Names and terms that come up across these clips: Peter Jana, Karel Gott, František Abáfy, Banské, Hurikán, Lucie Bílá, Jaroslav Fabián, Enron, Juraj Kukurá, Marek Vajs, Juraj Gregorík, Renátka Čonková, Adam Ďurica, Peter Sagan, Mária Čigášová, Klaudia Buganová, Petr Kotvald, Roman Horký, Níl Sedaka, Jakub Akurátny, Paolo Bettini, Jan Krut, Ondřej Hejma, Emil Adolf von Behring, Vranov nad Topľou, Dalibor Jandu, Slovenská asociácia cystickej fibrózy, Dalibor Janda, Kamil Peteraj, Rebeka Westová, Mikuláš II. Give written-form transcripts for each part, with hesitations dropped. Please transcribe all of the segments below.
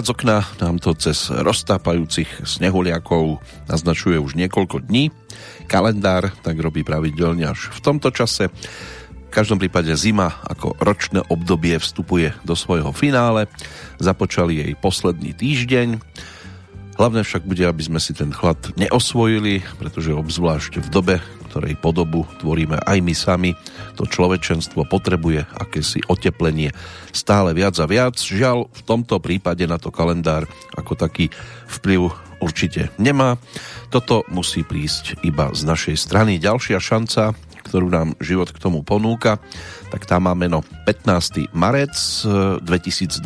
Pohľad z okna nám to cez roztápajúcich snehuliakov naznačuje už niekoľko dní. Kalendár tak robí pravidelne až v tomto čase. V každom prípade zima ako ročné obdobie vstupuje do svojho finále. Započal jej posledný týždeň. Hlavné však bude, aby sme si ten chlad neosvojili, pretože obzvlášť v dobe, ktorej podobu tvoríme aj my sami, to človečenstvo potrebuje akési oteplenie stále viac a viac. Žiaľ, v tomto prípade na to kalendár ako taký vplyv určite nemá. Toto musí prísť iba z našej strany. Ďalšia šanca, ktorú nám život k tomu ponúka, tak tá má meno 15. marec 2021.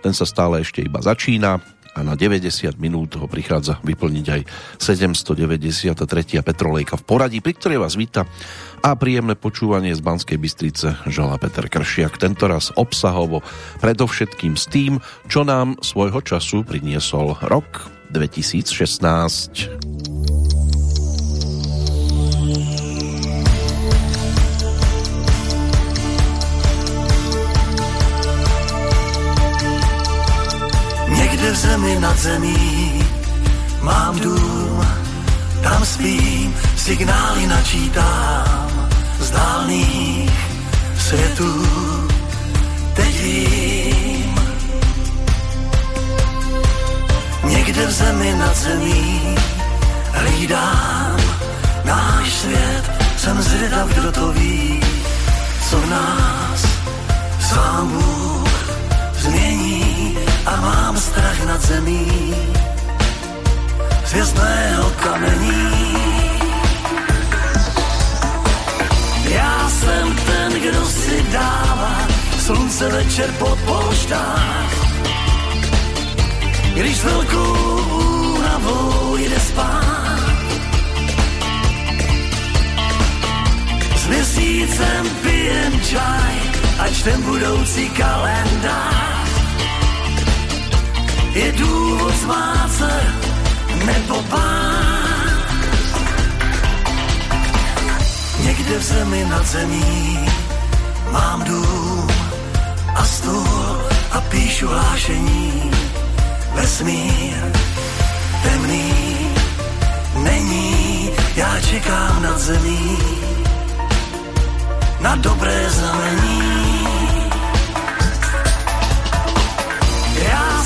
Ten sa stále ešte iba začína a na 90 minút ho prichádza vyplniť aj 793. petrolejka v poradí, pri ktorej vás víta a príjemné počúvanie z Banskej Bystrice želá Peter Kršiak. Tentoraz obsahovo, predovšetkým s tým, čo nám svojho času priniesol rok 2016. V zemi nad zemí mám dům, tam spím, signály načítám z dálných světů, teď vím. Někde v zemi nad zemí hlídám náš svět, jsem zvědav, kdo to ví, co v nás sám Bůh změní. A mám strach nad zemí z hvězdného kamení. Já jsem ten, kdo si dává slunce večer pod polštách, když s velkou únavou jde spát. S měsícem pijem čaj a čtem budoucí kalendář. Je důvod smát se nebo pán. Někde v zemi nad zemí mám dům a stůl a píšu hlášení. Vesmír temný není, já čekám nad zemí na dobré znamení.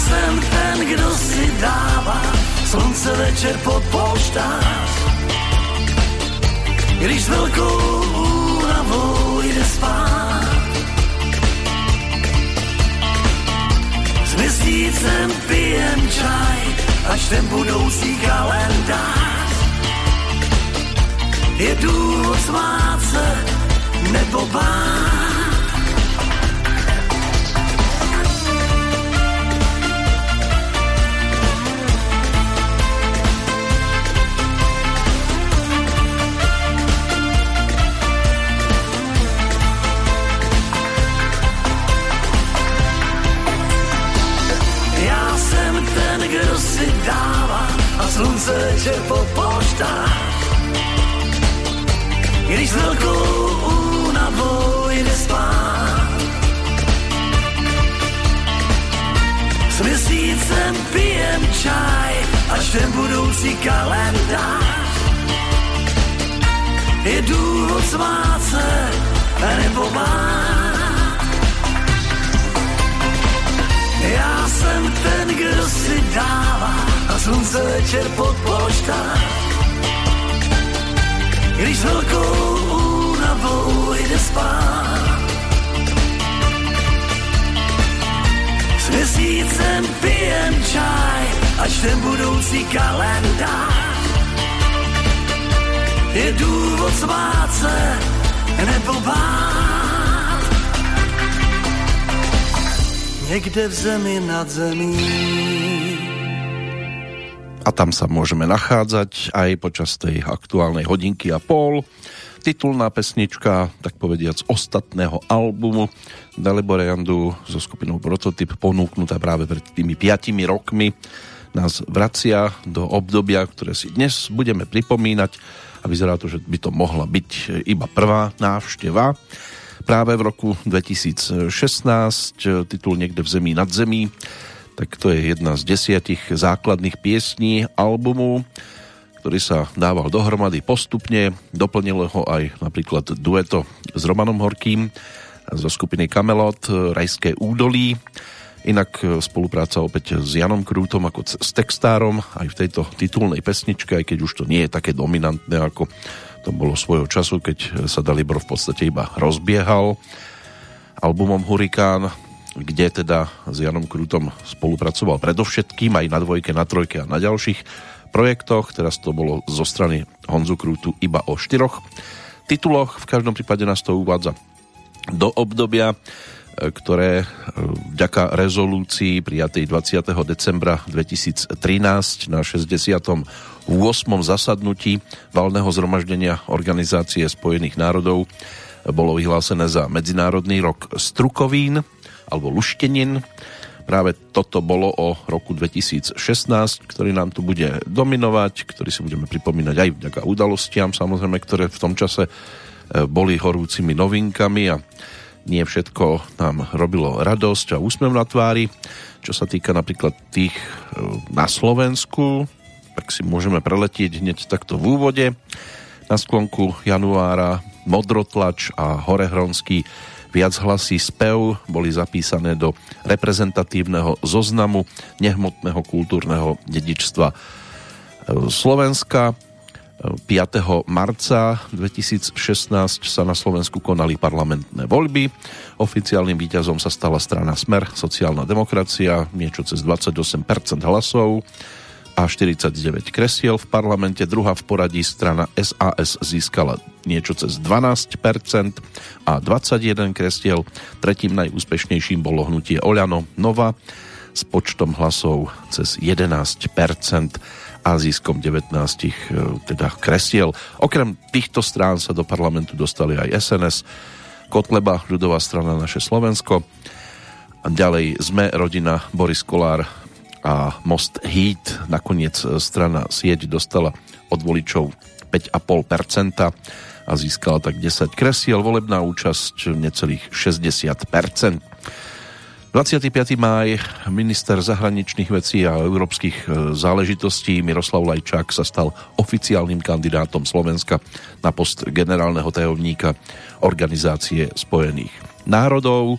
Jsem ten, kdo si dává slunce večer pod polštář, když s velkou únavou jde spát. S měsícem pijem čaj a čtem budoucí kalendář. Je důvod smát se nebo bát. Kdo si dává a slunce večer po poštách, když s velkou únavou jde spát. S měsícem pijem čaj a čtem budoucí kalendář. Je důvod smát se nebo bát. Já jsem ten, kdo si dává a slunce večer pod polštář, když s velkou únavou jde spát. S měsícem pijem čaj a čtem budoucí kalendář. Je důvod smát se nebo bát. Niekde v zemi nad zemí. A tam sa môžeme nachádzať aj počas tej aktuálnej hodinky a pol. Titulná pesnička, tak povediac, ostatného albumu Dalibora Jandu so skupinou Prototyp, ponúknutá práve pred tými 5 rokmi, nás vracia do obdobia, ktoré si dnes budeme pripomínať, a vyzerá to, že by to mohla byť iba prvá návšteva. Práve v roku 2016 titul Niekde v zemi nad zemí tak to je jedna z 10 základných piesní albumu, ktorý sa dával dohromady postupne. Doplnilo ho aj napríklad dueto s Romanom Horkým zo skupiny Camelot, Rajské údolí. Inak spolupráca opäť s Janom Krutom ako s textárom aj v tejto titulnej pesničke, aj keď už to nie je také dominantné, ako to bolo svojho času, keď sa Dalibor v podstate iba rozbiehal albumom Hurikán, kde teda s Janom Krutom spolupracoval predovšetkým aj na dvojke, na trojke a na ďalších projektoch. Teraz to bolo zo strany Honzu Krútu iba o 4 tituloch. V každom prípade nás to uvádza do obdobia, ktoré vďaka rezolúcii prijatej 20. decembra 2013 na 68. zasadnutí valného zhromaždenia Organizácie spojených národov bolo vyhlásené za Medzinárodný rok strukovín alebo luštenín. Práve toto bolo o roku 2016, ktorý nám tu bude dominovať, ktorý si budeme pripomínať aj vďaka udalostiam, samozrejme, ktoré v tom čase boli horúcimi novinkami a nie všetko nám robilo radosť a úsmev na tvári. Čo sa týka napríklad tých na Slovensku, tak si môžeme preletieť hneď takto v úvode. Na sklonku januára Modrotlač a Horehronský viachlasy spev boli zapísané do reprezentatívneho zoznamu nehmotného kultúrneho dedičstva Slovenska. 5. marca 2016 sa na Slovensku konali parlamentné voľby. Oficiálnym víťazom sa stala strana Smer, sociálna demokracia, niečo cez 28% hlasov a 49 kresiel v parlamente. Druhá v poradí strana SAS získala niečo cez 12% a 21 kresiel. Tretím najúspešnejším bolo hnutie Oľano Nova s počtom hlasov cez 11% a získom 19 teda kresiel. Okrem týchto strán sa do parlamentu dostali aj SNS, Kotleba, ľudová strana Naše Slovensko. A ďalej Sme rodina, Boris Kolár a Most Heat. Nakoniec strana Sieť dostala od voličov 5,5% a získala tak 10 kresiel, volebná účasť necelých 60%. 25. máj minister zahraničných vecí a európskych záležitostí Miroslav Lajčák sa stal oficiálnym kandidátom Slovenska na post generálneho tajomníka Organizácie spojených národov.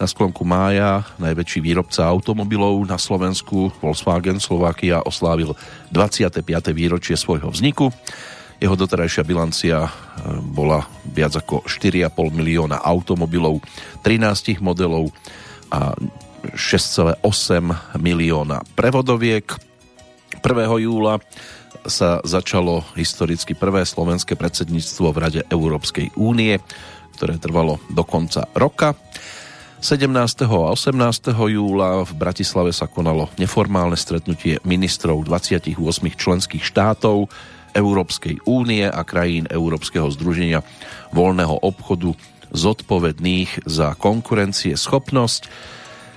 Na sklonku mája najväčší výrobca automobilov na Slovensku Volkswagen Slovakia oslávil 25. výročie svojho vzniku. Jeho doterajšia bilancia bola viac ako 4,5 milióna automobilov, 13 modelov a 6,8 milióna prevodoviek. 1. júla sa začalo historicky prvé slovenské predsedníctvo v Rade Európskej únie, ktoré trvalo do konca roka. 17. a 18. júla v Bratislave sa konalo neformálne stretnutie ministrov 28 členských štátov Európskej únie a krajín Európskeho združenia voľného obchodu zodpovedných za konkurencieschopnosť.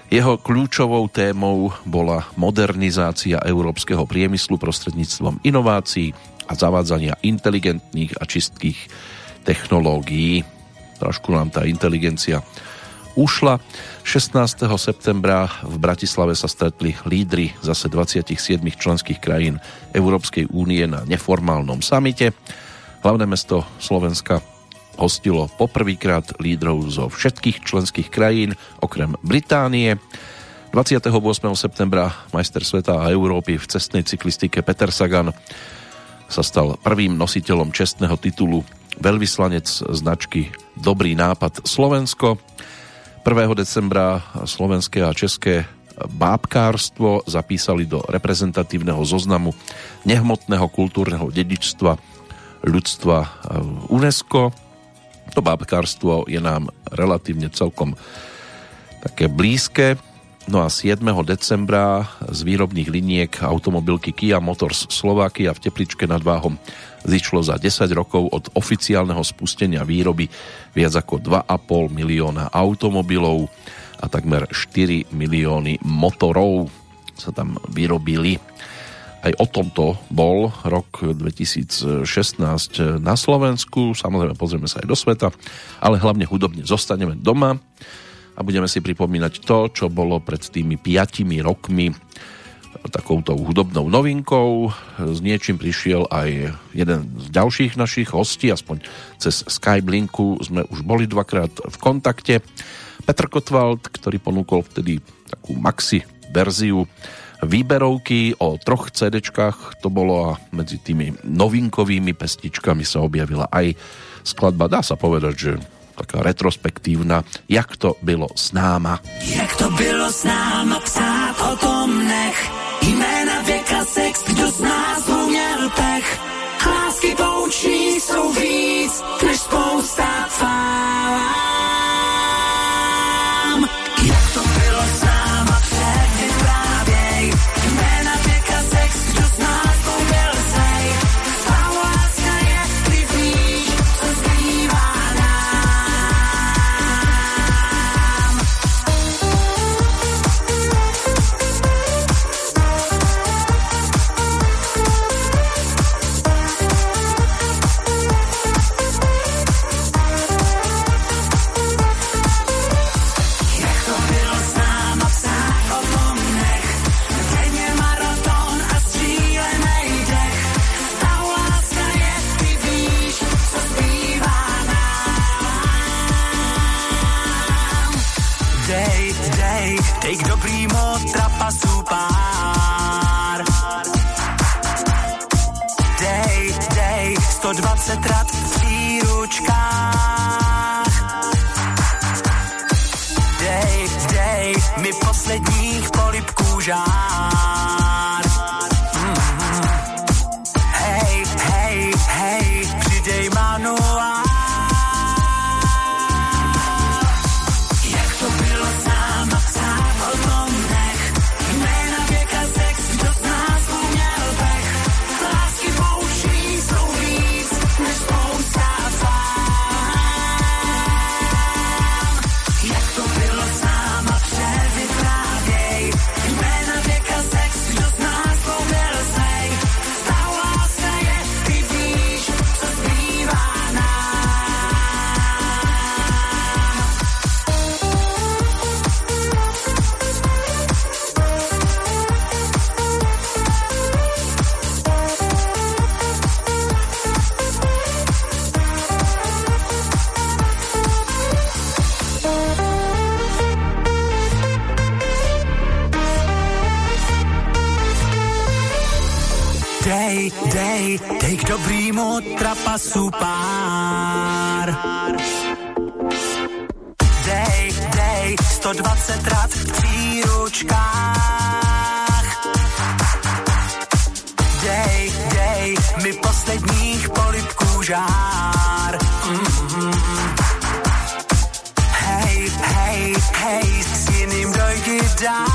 Jeho kľúčovou témou bola modernizácia európskeho priemyslu prostredníctvom inovácií a zavádzania inteligentných a čistých technológií. Trošku nám tá inteligencia ušla. 16. septembra v Bratislave sa stretli lídri zase 27 členských krajín Európskej únie na neformálnom samite. Hlavné mesto Slovenska hostilo poprvýkrát lídrov zo všetkých členských krajín, okrem Británie. 28. septembra majster sveta a Európy v cestnej cyklistike Peter Sagan sa stal prvým nositeľom čestného titulu veľvyslanec značky Dobrý nápad Slovensko. 1. decembra slovenské a české bábkárstvo zapísali do reprezentatívneho zoznamu nehmotného kultúrneho dedičstva ľudstva UNESCO. To bábkárstvo je nám relatívne celkom také blízke. No a 7. decembra z výrobných liniek automobilky Kia Motors Slovakia v Tepličke nad Váhom zišlo za 10 rokov od oficiálneho spustenia výroby viac ako 2,5 milióna automobilov a takmer 4 milióny motorov sa tam vyrobili. Aj o tomto bol rok 2016 na Slovensku. Samozrejme pozrieme sa aj do sveta, ale hlavne hudobne zostaneme doma. a budeme si pripomínať to, čo bolo pred tými 5 rokmi takouto hudobnou novinkou. S niečím prišiel aj jeden z ďalších našich hostí, aspoň cez Skyblinku sme už boli dvakrát v kontakte. Petr Kotvald, ktorý ponúkol vtedy takú maxi verziu výberovky o 3 CDčkách to bolo a medzi tými novinkovými pesničkami sa objavila aj skladba, dá sa povedať, že taká retrospektívna, Jak to bylo s náma. Jak to bylo s náma, psát o tom nech, jména věka sex, kdo z nás uměl pech, lásky poučí jsou víc, než spousta fám. Jak to bylo s náma, předvyprávěj, jména věka sex, kdo z nás uměl sej, a láska je, ty víš, co zbývá. Kdo prímo trapasu pár. Dej, 120 rad v príručkách. Dej, mi posledních polibků žár. Hej, přidej manuál. Dej k dobrýmu trapasu pár. Dej, 120 rad v příručkách. Dej, mi posledních polibků žár. Hej, s jiným dojdi dál.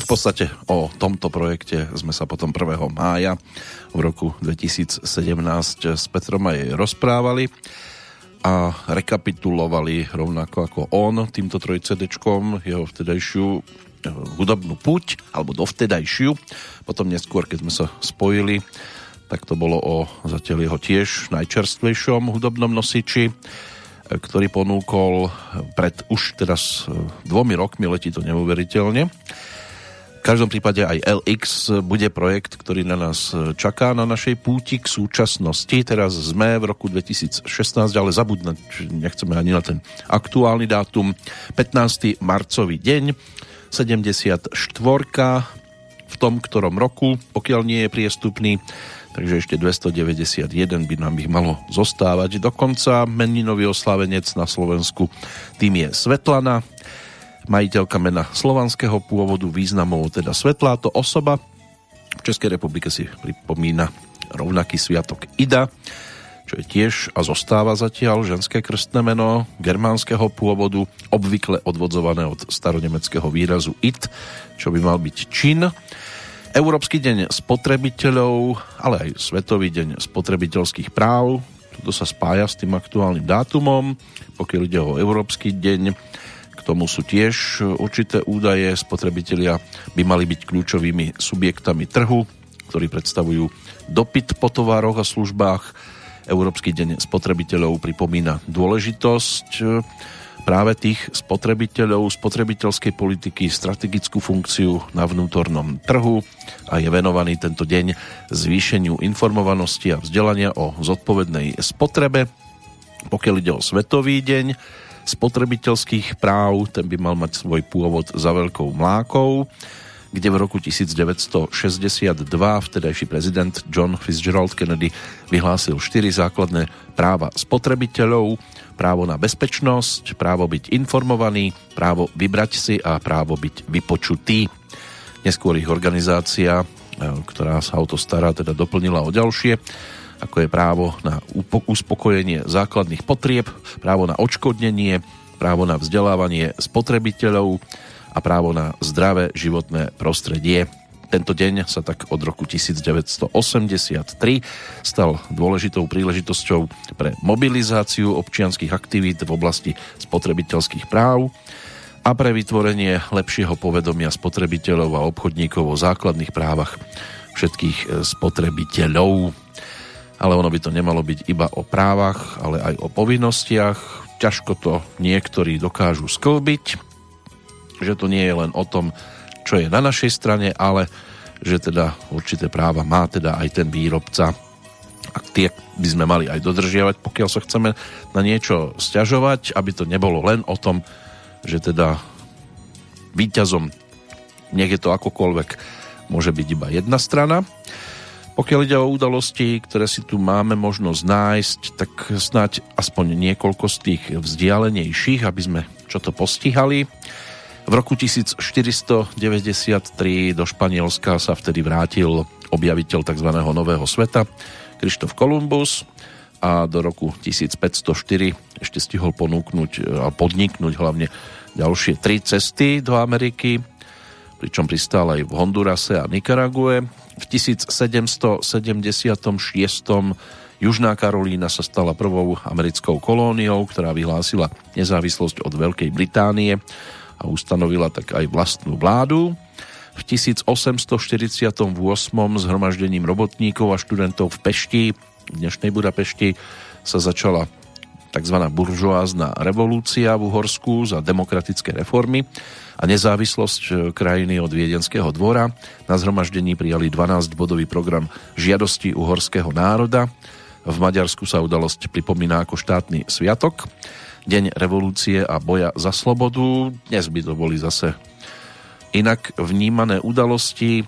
V podstate o tomto projekte sme sa potom 1. mája v roku 2017 s Petrom aj rozprávali. a rekapitulovali rovnako ako on týmto trojcedečkom jeho vtedajšiu hudobnú púť, alebo dovtedajšiu. Potom neskôr, keď sme sa spojili, tak to bolo o zatiaľ jeho tiež najčerstvejšom hudobnom nosiči, ktorý ponúkol pred už teraz 2 rokmi, letí to neuveriteľne. V každom prípade aj LX bude projekt, ktorý na nás čaká, na našej púti k súčasnosti. Teraz sme v roku 2016, ale zabudnať nechceme ani na ten aktuálny dátum. 15. marcový deň, 74. v tom, ktorom roku, pokiaľ nie je priestupný. Takže ešte 291 by nám ich malo zostávať. Dokonca meninový oslávenec na Slovensku, tým je Svetlana, majiteľka mena slovanského pôvodu, významov teda Svetlá. To osoba v Českej republike si pripomína rovnaký sviatok Ida, čo je tiež a zostáva zatiaľ ženské krstné meno germánskeho pôvodu, obvykle odvodzované od staronemeckého výrazu it, čo by mal byť čin. Európsky deň spotrebiteľov, ale aj Svetový deň spotrebiteľských práv. Toto sa spája s tým aktuálnym dátumom. Pokiaľ ide o Európsky deň, k tomu sú tiež určité údaje. Spotrebitelia by mali byť kľúčovými subjektami trhu, ktorí predstavujú dopyt po továroch a službách. Európsky deň spotrebiteľov pripomína dôležitosť práve tých spotrebiteľov, spotrebiteľskej politiky, strategickú funkciu na vnútornom trhu a je venovaný tento deň zvýšeniu informovanosti a vzdelania o zodpovednej spotrebe. Pokiaľ ide o Svetový deň spotrebiteľských práv, ten by mal mať svoj pôvod za Veľkou mlákou, kde v roku 1962 vtedajší prezident John Fitzgerald Kennedy vyhlásil 4 základné práva spotrebiteľov: právo na bezpečnosť, právo byť informovaný, právo vybrať si a právo byť vypočutý. Neskôr ich organizácia, ktorá sa o to stará, teda doplnila o ďalšie, ako je právo na uspokojenie základných potrieb, právo na odškodnenie, právo na vzdelávanie spotrebiteľov a právo na zdravé životné prostredie. Tento deň sa tak od roku 1983 stal dôležitou príležitosťou pre mobilizáciu občianskych aktivít v oblasti spotrebiteľských práv a pre vytvorenie lepšieho povedomia spotrebiteľov a obchodníkov o základných právach všetkých spotrebiteľov. Ale ono by to nemalo byť iba o právach, ale aj o povinnostiach. Ťažko to niektorí dokážu sklbiť, že to nie je len o tom, čo je na našej strane, ale že teda určité práva má teda aj ten výrobca a tie by sme mali aj dodržiavať, pokiaľ sa chceme na niečo sťažovať, aby to nebolo len o tom, že teda víťazom, nech je to akokoľvek, môže byť iba jedna strana. Pokiaľ ide o udalosti, ktoré si tu máme možnosť nájsť, tak snáď aspoň niekoľko z tých vzdialenejších, aby sme čo to postihali. V roku 1493 do Španielska sa vtedy vrátil objaviteľ tzv. Nového sveta Krištof Kolumbus a do roku 1504 ešte stihol ponúknuť a podniknúť hlavne ďalšie 3 cesty do Ameriky, pričom pristál aj v Hondurase a Nikarague. V 1776. Južná Karolína sa stala prvou americkou kolóniou, ktorá vyhlásila nezávislosť od Veľkej Británie a ustanovila tak aj vlastnú vládu. V 1848. zhromaždením robotníkov a študentov v Pešti, v dnešnej Budapešti, sa začala tzv. Buržoázna revolúcia v Uhorsku za demokratické reformy a nezávislosť krajiny od Viedenského dvora. Na zhromaždení prijali 12-bodový program žiadosti uhorského národa. V Maďarsku sa udalosť pripomína ako štátny sviatok. Deň revolúcie a boja za slobodu. Dnes by to boli zase inak vnímané udalosti.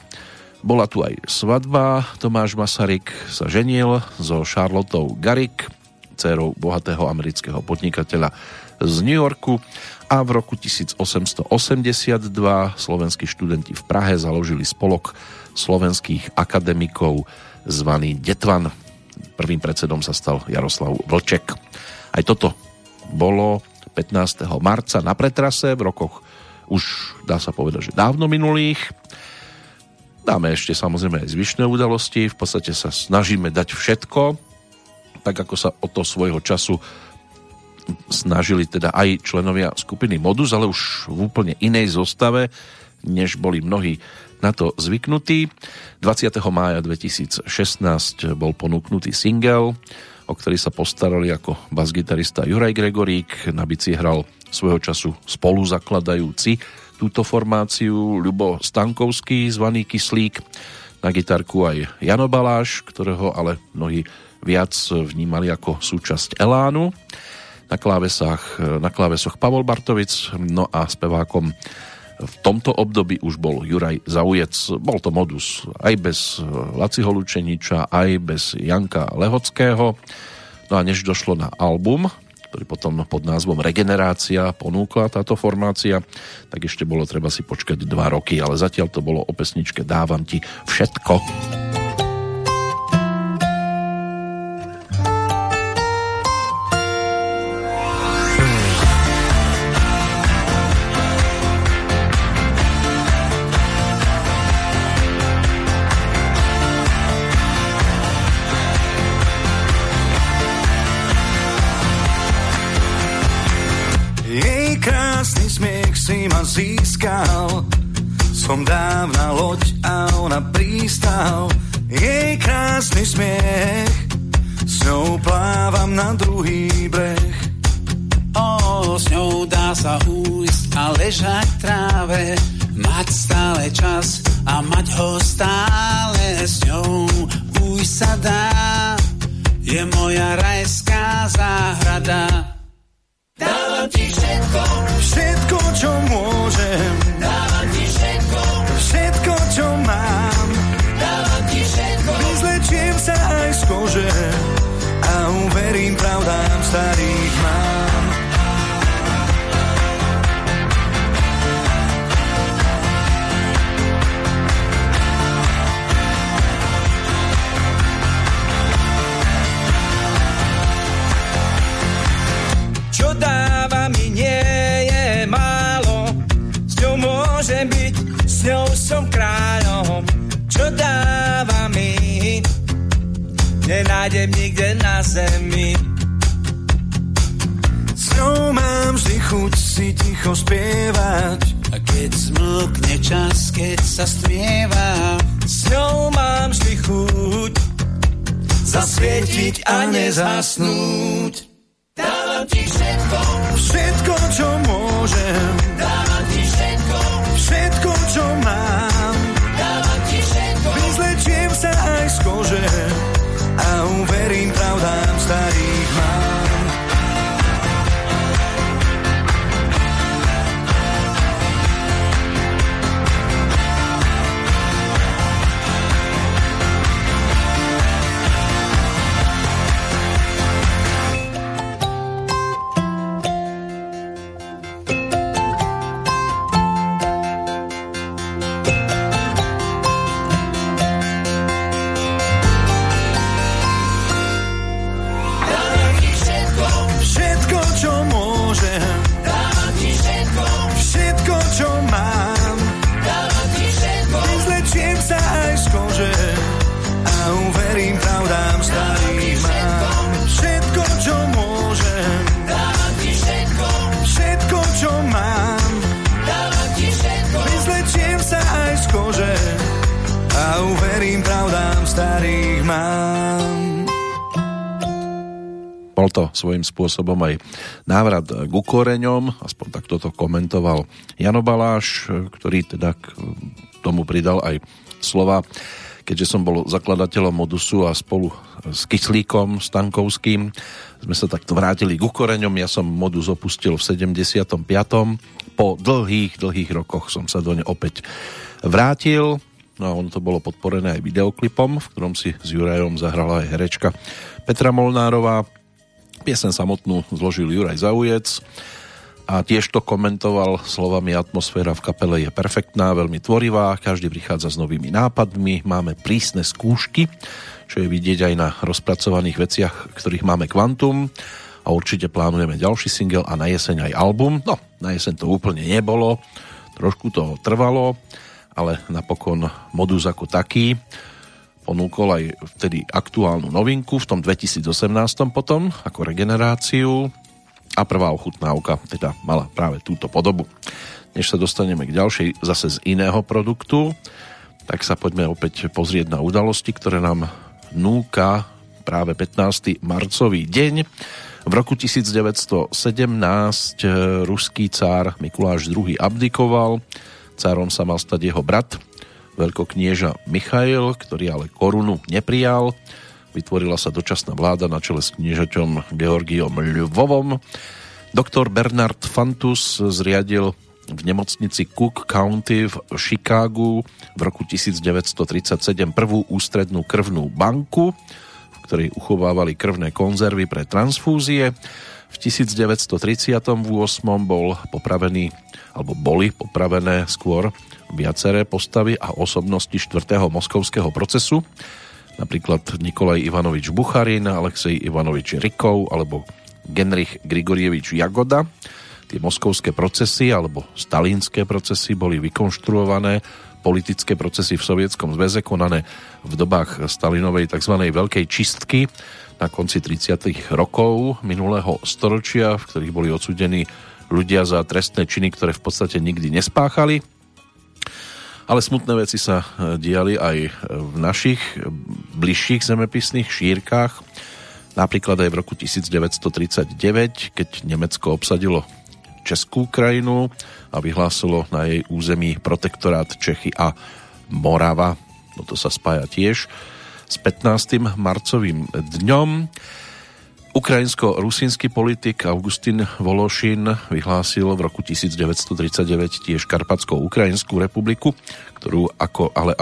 Bola tu aj svadba. Tomáš Masaryk sa ženil so Šarlotou Garik, dcérou bohatého amerického podnikateľa z New Yorku. A v roku 1882 slovenskí študenti v Prahe založili spolok slovenských akademikov zvaný Detvan. Prvým predsedom sa stal Jaroslav Vlček. Aj toto bolo 15. marca na pretrase v rokoch už, dá sa povedať, že dávno minulých. Dáme ešte samozrejme aj zvyšné udalosti, v podstate sa snažíme dať všetko, tak ako sa o to svojho času snažili teda aj členovia skupiny Modus, ale už v úplne inej zostave, než boli mnohí na to zvyknutí. 20. mája 2016 bol ponúknutý single, o ktorý sa postarali ako basgitarista Juraj Gregorík. Na bicí hral svojho času spoluzakladajúci túto formáciu Ľubo Stankovský, zvaný Kyslík, na gitarku aj Jano Baláš, ktorého ale mnohí viac vnímali ako súčasť Elánu. Na klávesoch Pavol Bartovic, no a spevákom v tomto období už bol Juraj Zaujec. Bol to Modus aj bez Laciho Lučeniča, aj bez Janka Lehockého. No a než došlo na album, ktorý potom pod názvom Regenerácia ponúkla táto formácia, tak ešte bolo treba si počkať 2 roky, ale zatiaľ to bolo o pesničke Dávam ti všetko. Získal som dávna loď a ona prístav. Jej krásny smiech, s ňou plávam na druhý breh. S ňou dá sa újsť a ležať v tráve, mať stále čas a mať ho stále. S ňou újsť sa dá, je moja rajská záhrada. Dávam ti všetko, všetko, čo môžem. Dávam ti všetko, všetko, čo mám. Dávam ti všetko, vyzlečiem sa aj z kože a uverím pravdám starých mám. Dáva mi nie je málo, s ňou môžem byť, s ňou som kráľom. Čo dáva mi, nenájdem nikde na zemi. S ňou mám vždy chuť si ticho spievať, a keď zmlkne čas, keď sa stmieva. S ňou mám vždy chuť zasvietiť a nezhasnúť. Dávam ti všetko, všetko, čo môžem. Dávam ti všetko, všetko, čo mám. Dávam ti všetko, vyzlečiem sa aj z kože a uverím pravdám starých mám. Bol to svojím spôsobom aj návrat k ukoreňom, aspoň tak toto komentoval Jano Baláš, ktorý teda k tomu pridal aj slova: keďže som bol zakladateľom Modusu a spolu s Kyslíkom Stankovským sme sa takto vrátili k ukoreňom. Ja som Modus opustil v 75. Po dlhých rokoch som sa doň opäť vrátil. No a ono to bolo podporené aj videoklipom, v ktorom si s Jurajom zahrala aj herečka Petra Molnárová. Pieseň samotnú zložil Juraj Zaujec a tiež to komentoval slovami: atmosféra v kapele je perfektná, veľmi tvorivá, každý prichádza s novými nápadmi, máme prísne skúšky, čo je vidieť aj na rozpracovaných veciach, ktorých máme kvantum, a určite plánujeme ďalší single a na jeseň aj album. No, na jeseň to úplne nebolo, trošku to trvalo, ale napokon Modus ako taký ponúkol aj vtedy aktuálnu novinku v tom 2018 potom, ako Regeneráciu. A prvá ochutnávka teda mala práve túto podobu. Než sa dostaneme k ďalšej zase z iného produktu, tak sa poďme opäť pozrieť na udalosti, ktoré nám núka práve 15. marcový deň. V roku 1917 ruský cár Mikuláš II abdikoval. Cárom sa mal stať jeho brat, veľkoknieža Michail, ktorý ale korunu neprijal. Vytvorila sa dočasná vláda na čele s kniežaťom Georgijom Lvovom. Doktor Bernard Fantus zriadil v nemocnici Cook County v Chicagu v roku 1937 prvú ústrednú krvnú banku, v ktorej uchovávali krvné konzervy pre transfúzie. V 1938 boli popravené skôr viaceré postavy a osobnosti 4. moskovského procesu, napríklad Nikolaj Ivanovič Bucharin, Alexej Ivanovič Rykov alebo Genrich Grigorievič Jagoda. Tie moskovské procesy alebo stalínske procesy boli vykonštruované politické procesy v Sovietskom zväze konané v dobách Stalinovej tzv. Veľkej čistky na konci 30. rokov minulého storočia, v ktorých boli odsúdení ľudia za trestné činy, ktoré v podstate nikdy nespáchali. Ale smutné veci sa diali aj v našich bližších zemepisných šírkach. Napríklad aj v roku 1939, keď Nemecko obsadilo Českú krajinu a vyhlásilo na jej území protektorát Čechy a Morava. No to sa spája tiež s 15. marcovým dňom. Ukrajinsko-rusínsky politik Augustín Vološin vyhlásil v roku 1939 tiež Karpatsko-Ukrajinskú republiku, ktorú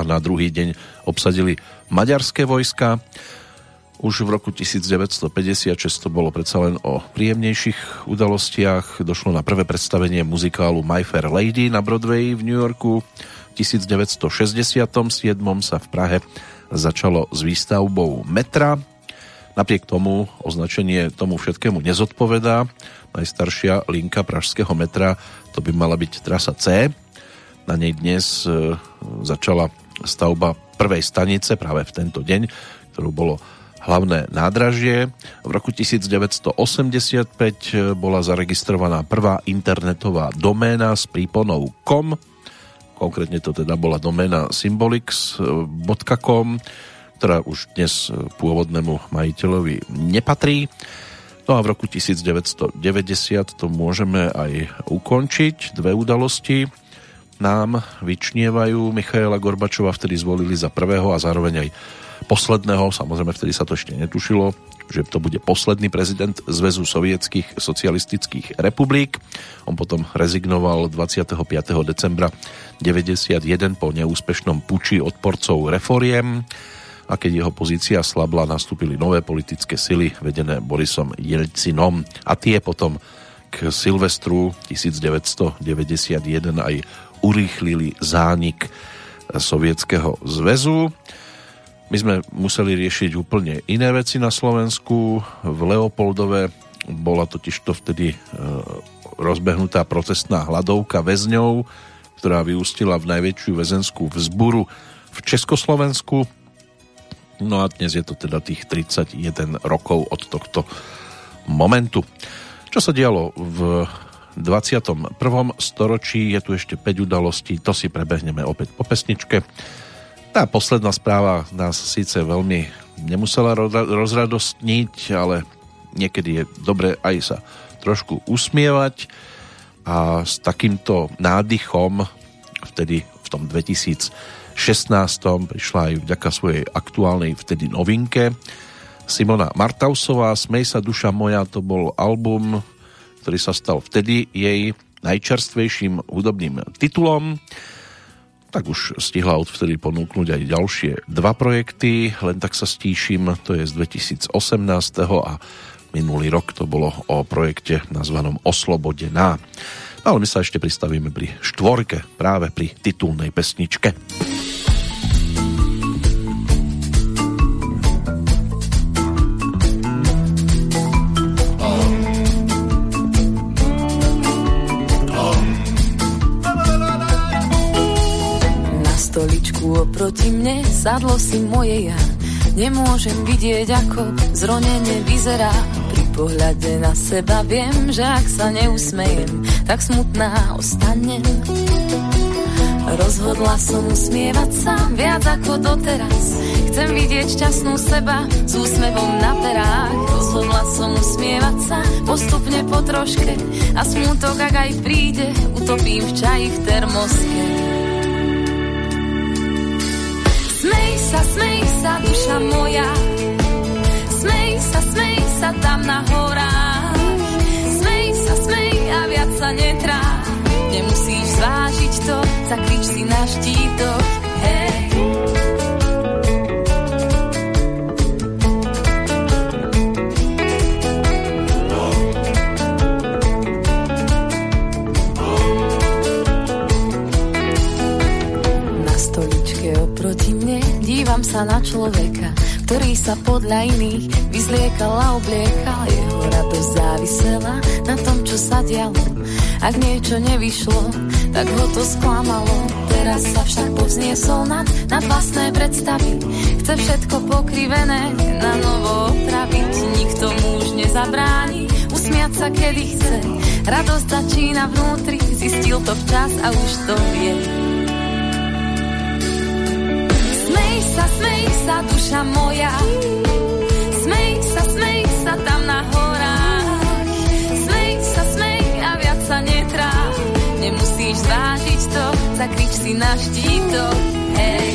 na druhý deň obsadili maďarské vojska. Už v roku 1956 to bolo predsa len o príjemnejších udalostiach. Došlo na prvé predstavenie muzikálu My Fair Lady na Broadway v New Yorku. V 1967 sa v Prahe začalo s výstavbou metra. Napriek tomu označenie tomu všetkému nezodpovedá. Najstaršia linka pražského metra to by mala byť trasa C. Na nej dnes začala stavba prvej stanice práve v tento deň, ktorú bolo hlavné nádražie. V roku 1985 bola zaregistrovaná prvá internetová doména s príponou .com. Konkrétne to teda bola doména symbolics.com, ktorá už dnes pôvodnému majiteľovi nepatrí. No a v roku 1990 to môžeme aj ukončiť. Dve udalosti nám vyčnievajú. Michaila Gorbačova vtedy zvolili za prvého a zároveň aj posledného, samozrejme vtedy sa to ešte netušilo, že to bude posledný prezident Zväzu sovietských socialistických republik. On potom rezignoval 25. decembra 1991 po neúspešnom puči odporcov reforiem. A keď jeho pozícia slabla, nastúpili nové politické sily vedené Borisom Jelcinom a tie potom k Silvestru 1991 aj urýchlili zánik Sovietskeho zväzu. My sme museli riešiť úplne iné veci na Slovensku. V Leopoldove bola totiž to vtedy rozbehnutá protestná hladovka väzňov, ktorá vyústila v najväčšiu väzenskú vzburu v Československu. No a dnes je to teda tých 31 rokov od tohto momentu. Čo sa dialo v 21. storočí, je tu ešte 5 udalostí, to si prebehneme opäť po pesničke. Tá posledná správa nás síce veľmi nemusela rozradostniť, ale niekedy je dobre aj sa trošku usmievať. A s takýmto nádychom vtedy v tom 2016 prišla aj vďaka svojej aktuálnej vtedy novinke Simona Martausová. Smej sa duša moja, to bol album, ktorý sa stal vtedy jej najčerstvejším hudobným titulom. Tak už stihla odvtedy ponúknuť aj ďalšie dva projekty. Len tak sa stíším, to je z 2018. a minulý rok to bolo o projekte nazvanom Oslobodená. Ale my sa ešte pristavíme pri štvorke, práve pri titulnej pesničke. Na stoličku oproti mne sadlo si moje ja. Nemôžem vidieť, ako zronene vyzerá. pohľade na seba viem, že ak sa neusmejem, tak smutná ostanem. Rozhodla som usmievať sa viac ako doteraz. Chcem vidieť šťastnú seba s úsmevom na perách. Rozhodla som usmievať sa postupne po troške a smutok, ak aj príde, utopím v čaji v termoske. Smej sa, duša moja. Smej sa tam na horách. Smej a viac sa netráp. Nemusíš zvážiť to, zakrič si na štítok, hej. Na stoličke oproti mne dívam sa na človeka, ktorý sa podľa iných vyzliekal a obliekal. Jeho radosť závisela na tom, čo sa dialo. Ak niečo nevyšlo, tak ho to sklamalo. Teraz sa však povzniesol nad vlastné predstavy. Chce všetko pokrivené na novo opraviť. Nikto mu už nezabráni usmiať sa, kedy chce. Radosť začína vnútri, zistil to včas a už to vie. Smej sa, duša moja. Smej sa tam na horách. Smej a viac sa netráp. Nemusíš zvážiť to, zakrič si na štítok, hej.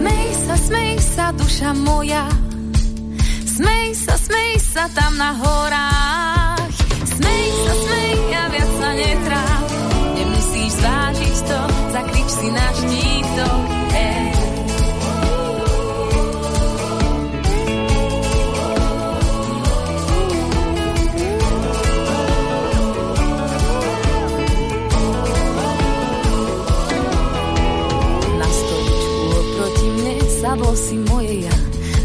Smej sa, duša moja. Smej sa tam na horách. Smej a viac sa netráp. Nemusíš zvážiť to, zakrič si na štítok, hej. Na stoličku oproti mne sadlo si moje ja.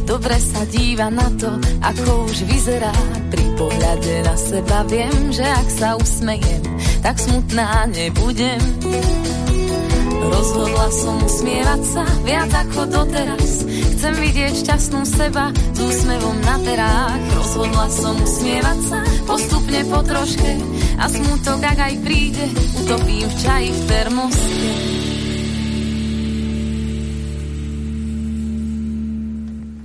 Dobre sa díva na to, ako už vyzerá. Pri pohľade na seba viem, že ak sa usmejem, tak smutná nebudem. Rozhodla som usmievať sa viac ako doteraz. Chcem vidieť šťastnú seba s úsmevom na perách. Rozhodla som usmievať sa postupne po troške a smutok, ak aj príde, utopím v čaji v termoske.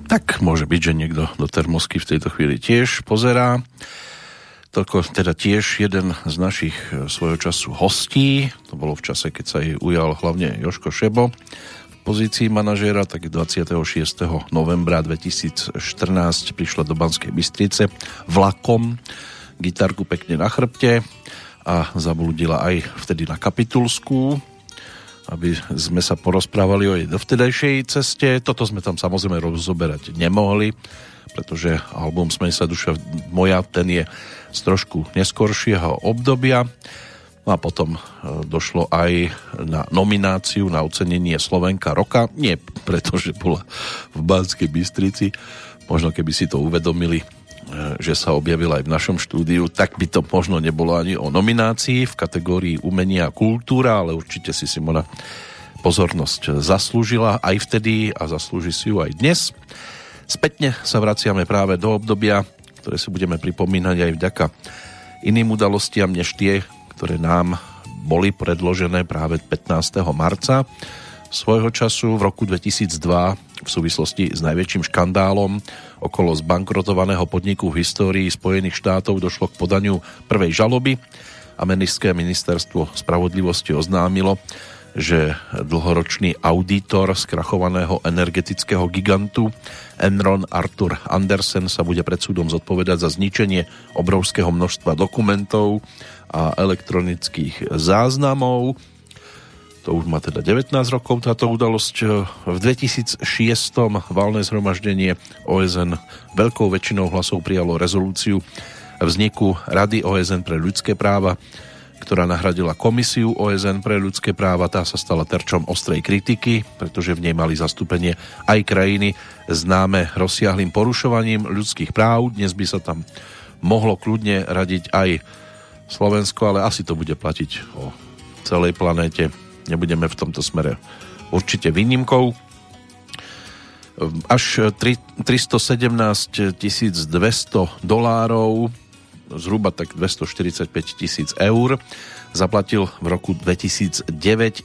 Tak môže byť, že niekto do termosky v tejto chvíli tiež pozerá. Toko teda tiež jeden z našich svojho času hostí. To bolo v čase, keď sa jej ujal hlavne Joško Šebo v pozícii manažéra, tak 26. novembra 2014 prišla do Banskej Bystrice vlakom, gitarku pekne na chrbte a zabludila aj vtedy na Kapitulskú, aby sme sa porozprávali o jej dovtedajšej ceste. Toto sme tam samozrejme rozoberať nemohli, pretože album Smej sa, duša moja, ten je z trošku neskoršieho obdobia. No a potom došlo aj na nomináciu na ocenenie Slovenka roka. Nie preto, že bola v Banskej Bystrici. Možno keby si to uvedomili, že sa objavila aj v našom štúdiu, tak by to možno nebolo ani o nominácii v kategórii umenia a kultúra, ale určite si Simona pozornosť zaslúžila aj vtedy a zaslúži si ju aj dnes. Spätne sa vraciame práve do obdobia, ktoré si budeme pripomínať aj vďaka iným udalostiam než tie, ktoré nám boli predložené práve 15. marca svojho času v roku 2002 v súvislosti s najväčším škandálom okolo zbankrotovaného podniku v histórii Spojených štátov došlo k podaniu prvej žaloby. Americké ministerstvo spravodlivosti oznámilo, že dlhoročný auditor skrachovaného energetického gigantu Enron Arthur Andersen sa bude pred súdom zodpovedať za zničenie obrovského množstva dokumentov a elektronických záznamov. To už má teda 19 rokov táto udalosť. V 2006. valné zhromaždenie OSN veľkou väčšinou hlasov prijalo rezolúciu vzniku Rady OSN pre ľudské práva, ktorá nahradila Komisiu OSN pre ľudské práva. Tá sa stala terčom ostrej kritiky, pretože v nej mali zastúpenie aj krajiny známe rozsiahlým porušovaním ľudských práv. Dnes by sa tam mohlo kľudne radiť aj Slovensko, ale asi to bude platiť o celej planéte. Nebudeme v tomto smere určite výnimkou. Až 317 200 $, zhruba tak 245 000 eur, zaplatil v roku 2009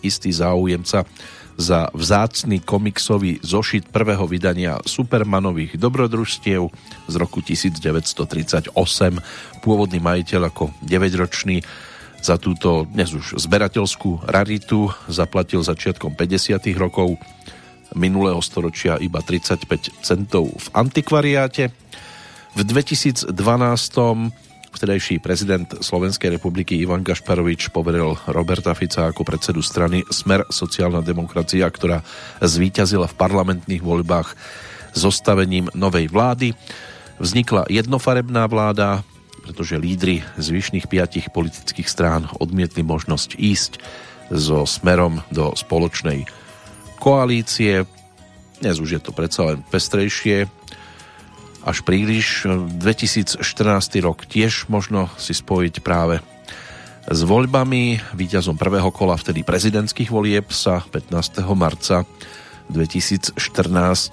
istý záujemca za vzácny komiksový zošit prvého vydania Supermanových dobrodružstiev z roku 1938. Pôvodný majiteľ ako 9-ročný za túto dnes už zberateľskú raritu zaplatil začiatkom 50. rokov minulého storočia iba 35 centov v antikvariáte. V 2012. vtedajší prezident Slovenskej republiky Ivan Gašparovič poveril Roberta Fica ako predsedu strany Smer sociálna demokracia, ktorá zvíťazila v parlamentných voľbách zostavením novej vlády. Vznikla jednofarebná vláda, pretože lídri zvyšných 5 politických strán odmietli možnosť ísť so Smerom do spoločnej koalície. Dnes už je to predsa len pestrejšie, až príliš. 2014. rok tiež možno si spojiť práve s voľbami. Víťazom prvého kola vtedy prezidentských volieb sa 15. marca 2014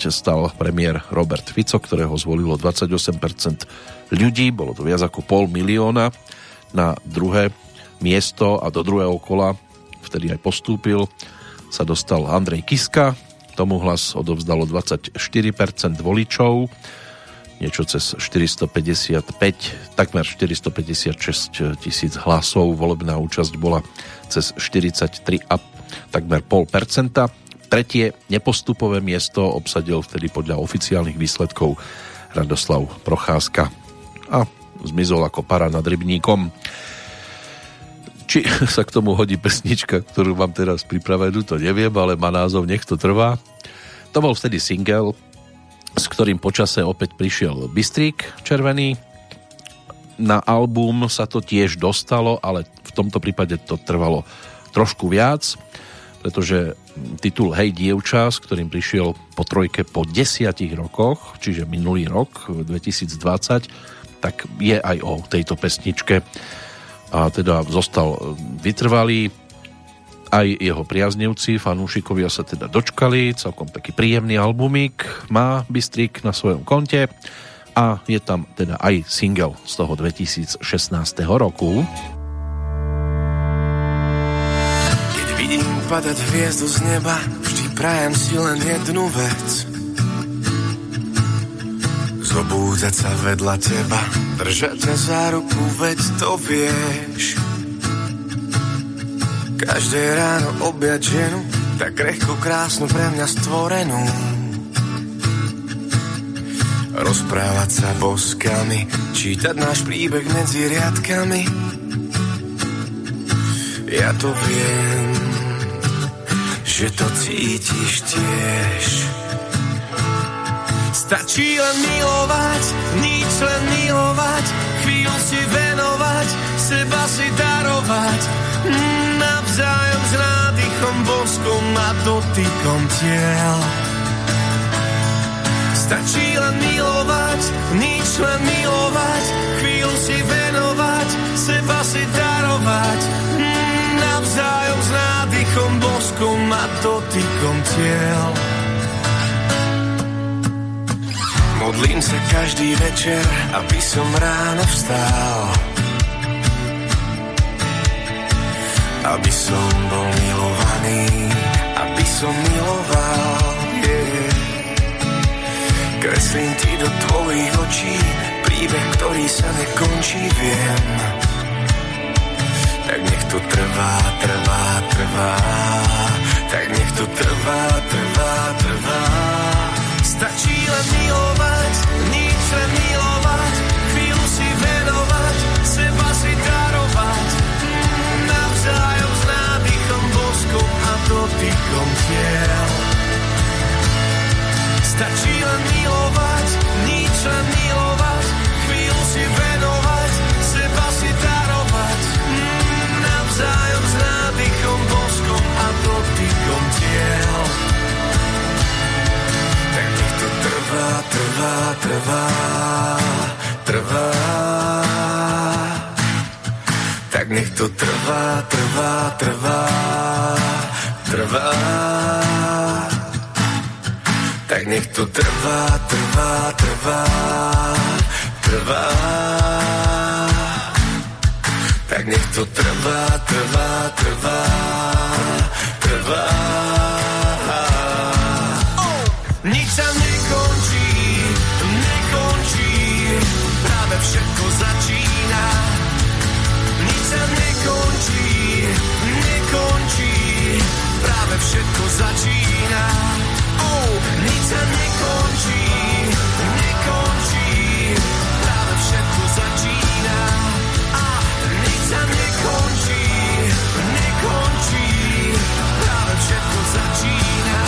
stal premiér Robert Fico, ktorého zvolilo 28% ľudí, bolo to viac ako 500 000. Na druhé miesto a do druhého kola, vtedy aj postúpil, sa dostal Andrej Kiska, tomu hlas odovzdalo 24% voličov, niečo cez takmer 456 000 hlasov, volebná účasť bola cez 43 a takmer 0,5%. Tretie nepostupové miesto obsadil vtedy podľa oficiálnych výsledkov Radoslav Procházka a zmizol ako para nad rybníkom. Či sa k tomu hodí pesnička, ktorú mám teraz pripravenú, to neviem, ale má názov Nech to trvá. To bol vtedy single, s ktorým počase opäť prišiel Bystrík Červený. Na album sa to tiež dostalo, ale v tomto prípade to trvalo trošku viac, pretože titul Hej dievča, s ktorým prišiel po trojke po 10 rokoch, čiže minulý rok, 2020, tak je aj o tejto pesničke. A teda zostal vytrvalý, aj jeho priaznivci, fanúšikovia sa teda dočkali, celkom taký príjemný albumík má Bystrík na svojom konte a je tam teda aj single z toho 2016. roku. Keď vidím padať hviezdu z neba, vždy prajem si len jednu vec: zobúdzať sa vedľa teba, držať ťa za ruku, veď to vieš. Každé ráno objať ženu, tak krehko krásnu, pre mňa stvorenú. Rozprávať sa boskami, čítať náš príbeh medzi riadkami. Ja to viem, že to cítiš tiež. Stačí len milovať, nič len milovať, chvíľu si venovať, seba si darovať. Navzájom s nádychom boskom a dotykom tiel. Stačí len milovať, nič len milovať, chvíľu si venovať, seba si darovať. Navzájom s nádychom boskom a dotykom tiel. Modlím sa každý večer, aby som ráno vstal, aby som bol milovaný, aby som miloval, yeah. Kreslím ti do tvojich očí príbeh, ktorý sa nekončí, viem. Tak nech to trvá, trvá, trvá. Tak nech to trvá, trvá, trvá. Stačí len milovať, nič len milovať, chvíľu si venovať, seba si darovať. Navzájom s nádychom, boskom a dotykom tiel. Stačí len milovať, nič len milovať, chvíľu si venovať, seba si darovať. Navzájom s nádychom, boskom a dotykom tiel. to trvá, trvá, trvá, trvá. Tak nech to trvá, trvá, trvá, trvá. Tak nech to trvá, trvá, trvá, trvá. Nič sa nekončí, nekončí, práve všetko začína. Nič sa nekončí, nekončí, práve všetko začína. Oh, nič sa nekončí, nekončí, práve všetko začína. A nič sa nekončí, nekončí, práve všetko začína.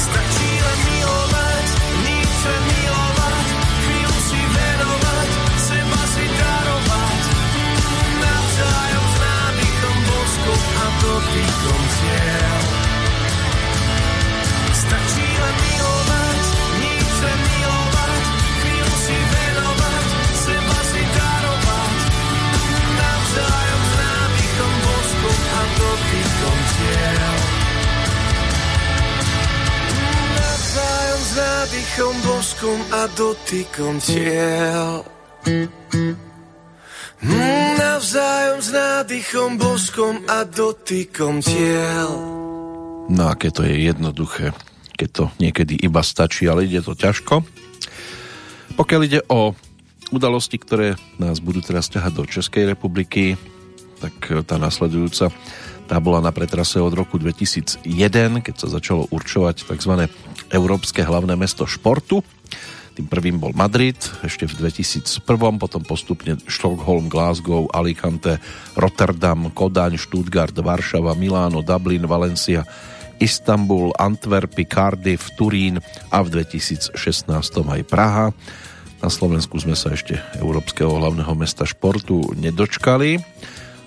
Stačí len milovať, nič len milovať, chvíľu si venovať, seba si darovať. Navzájom s nádychom bosku a dotykom cieľ. Stačí len milovať, nič len milovať, chvíľu si venovať, seba si darovať. Navzájom s nádychom bosku a dotykom cieľ. Zájom s nádychom, boskom a dotykom tiel. Navzájom s nádychom, boskom a dotykom tiel. No a keď to je jednoduché, keď to niekedy iba stačí, ale ide to ťažko. Pokiaľ ide o udalosti, ktoré nás budú teraz ťahať do Českej republiky, tak tá nasledujúca, tá bola na pretrase od roku 2001, keď sa začalo určovať tzv. Európske hlavné mesto športu. Tým prvým bol Madrid, ešte v 2001, potom postupne Stockholm, Glasgow, Alicante, Rotterdam, Kodaň, Stuttgart, Varšava, Miláno, Dublin, Valencia, Istanbul, Antwerpy, Cardiff, Turín a v 2016 aj Praha. Na Slovensku sme sa ešte Európskeho hlavného mesta športu nedočkali.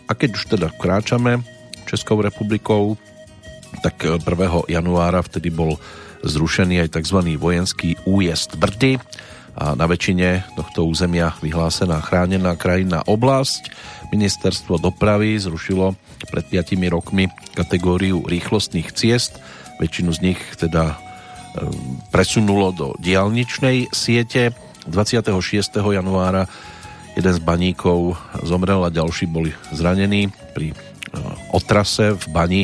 A keď už teda kráčame Českou republikou, tak 1. januára vtedy bol zrušený aj tzv. Vojenský újezd Brdy a na väčšine tohto územia vyhlásená chránená krajinná oblasť. Ministerstvo dopravy zrušilo pred 5 rokmi kategóriu rýchlostných ciest, väčšinu z nich teda presunulo do diaľničnej siete. 26. januára jeden z baníkov zomrel a ďalší boli zranení pri otrase v bani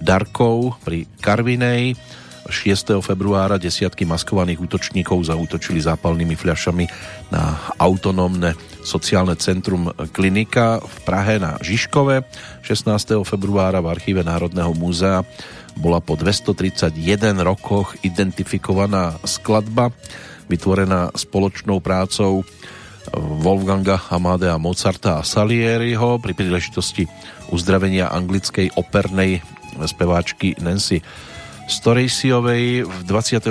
Darkov pri Karvinej. 6. februára desiatky maskovaných útočníkov zaútočili zápalnými fľašami na autonómne sociálne centrum Klinika v Prahe na Žižkove. 16. februára v archíve Národného múzea bola po 231 rokoch identifikovaná skladba vytvorená spoločnou prácou Wolfganga Amadea Mozarta a Salieriho pri príležitosti uzdravenia anglickej opernej speváčky Nancy Storisiovej. 26.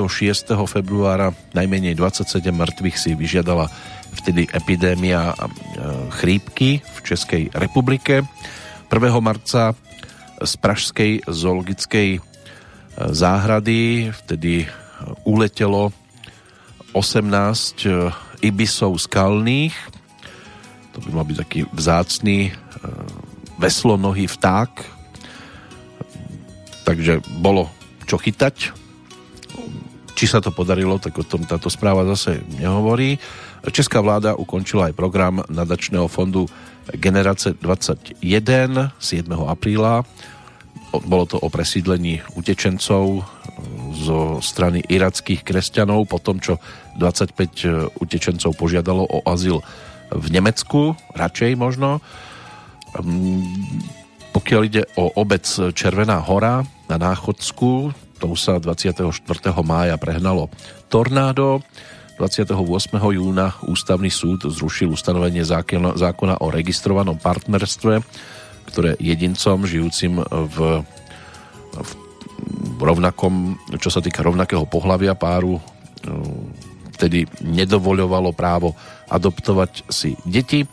februára najmenej 27 mŕtvych si vyžiadala vtedy epidémia chrípky v Českej republike. 1. marca z pražskej zoologickej záhrady vtedy uletelo 18 ibisov skalných, to by mal byť taký vzácný veslonohý vták, takže bolo čo chytať. Či sa to podarilo, tak o tom táto správa zase nehovorí. Česká vláda ukončila aj program nadačného fondu Generace 21 7. apríla. Bolo to o presídlení utečencov zo strany irackých kresťanov po tom, čo 25 utečencov požiadalo o azyl v Nemecku, radšej možno. Pokiaľ ide o obec Červená hora na Náchodsku, tou sa 24. mája prehnalo tornádo. 28. júna ústavný súd zrušil ustanovenie zákona o registrovanom partnerstve, ktoré jedincom žijúcim v rovnakom, čo sa týka rovnakého pohlavia páru, vtedy nedovoľovalo právo adoptovať si deti.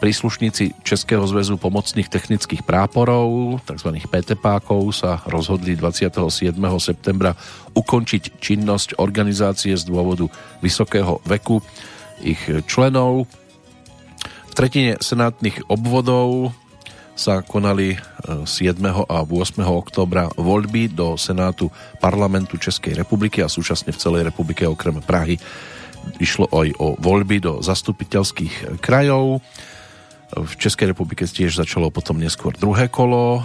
Príslušníci Českého zväzu pomocných technických práporov, tzv. PTPákov, sa rozhodli 27. septembra ukončiť činnosť organizácie z dôvodu vysokého veku ich členov. V tretine senátnych obvodov sa konali 7. a 8. októbra voľby do Senátu Parlamentu Českej republiky a súčasne v celej republike okrem Prahy išlo aj o voľby do zastupiteľských krajov. V Českej republike tiež začalo potom neskôr druhé kolo,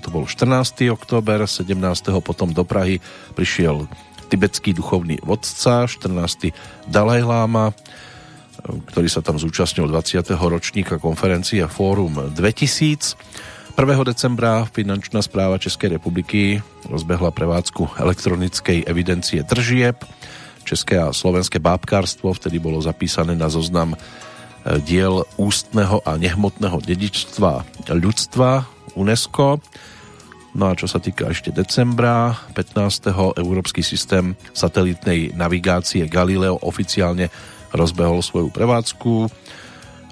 to bol 14. október, 17. potom do Prahy prišiel tibetský duchovný vodca, 14. Dalajláma, ktorý sa tam zúčastnil 20. ročníka konferencie Fórum 2000. 1. decembra Finančná správa Českej republiky rozbehla prevádzku elektronickej evidencie tržieb. České a slovenské bábkárstvo vtedy bolo zapísané na zoznam diel ústneho a nehmotného dedičstva ľudstva UNESCO. No a čo sa týka ešte decembra, 15. Európsky systém satelitnej navigácie Galileo oficiálne rozbehol svoju prevádzku.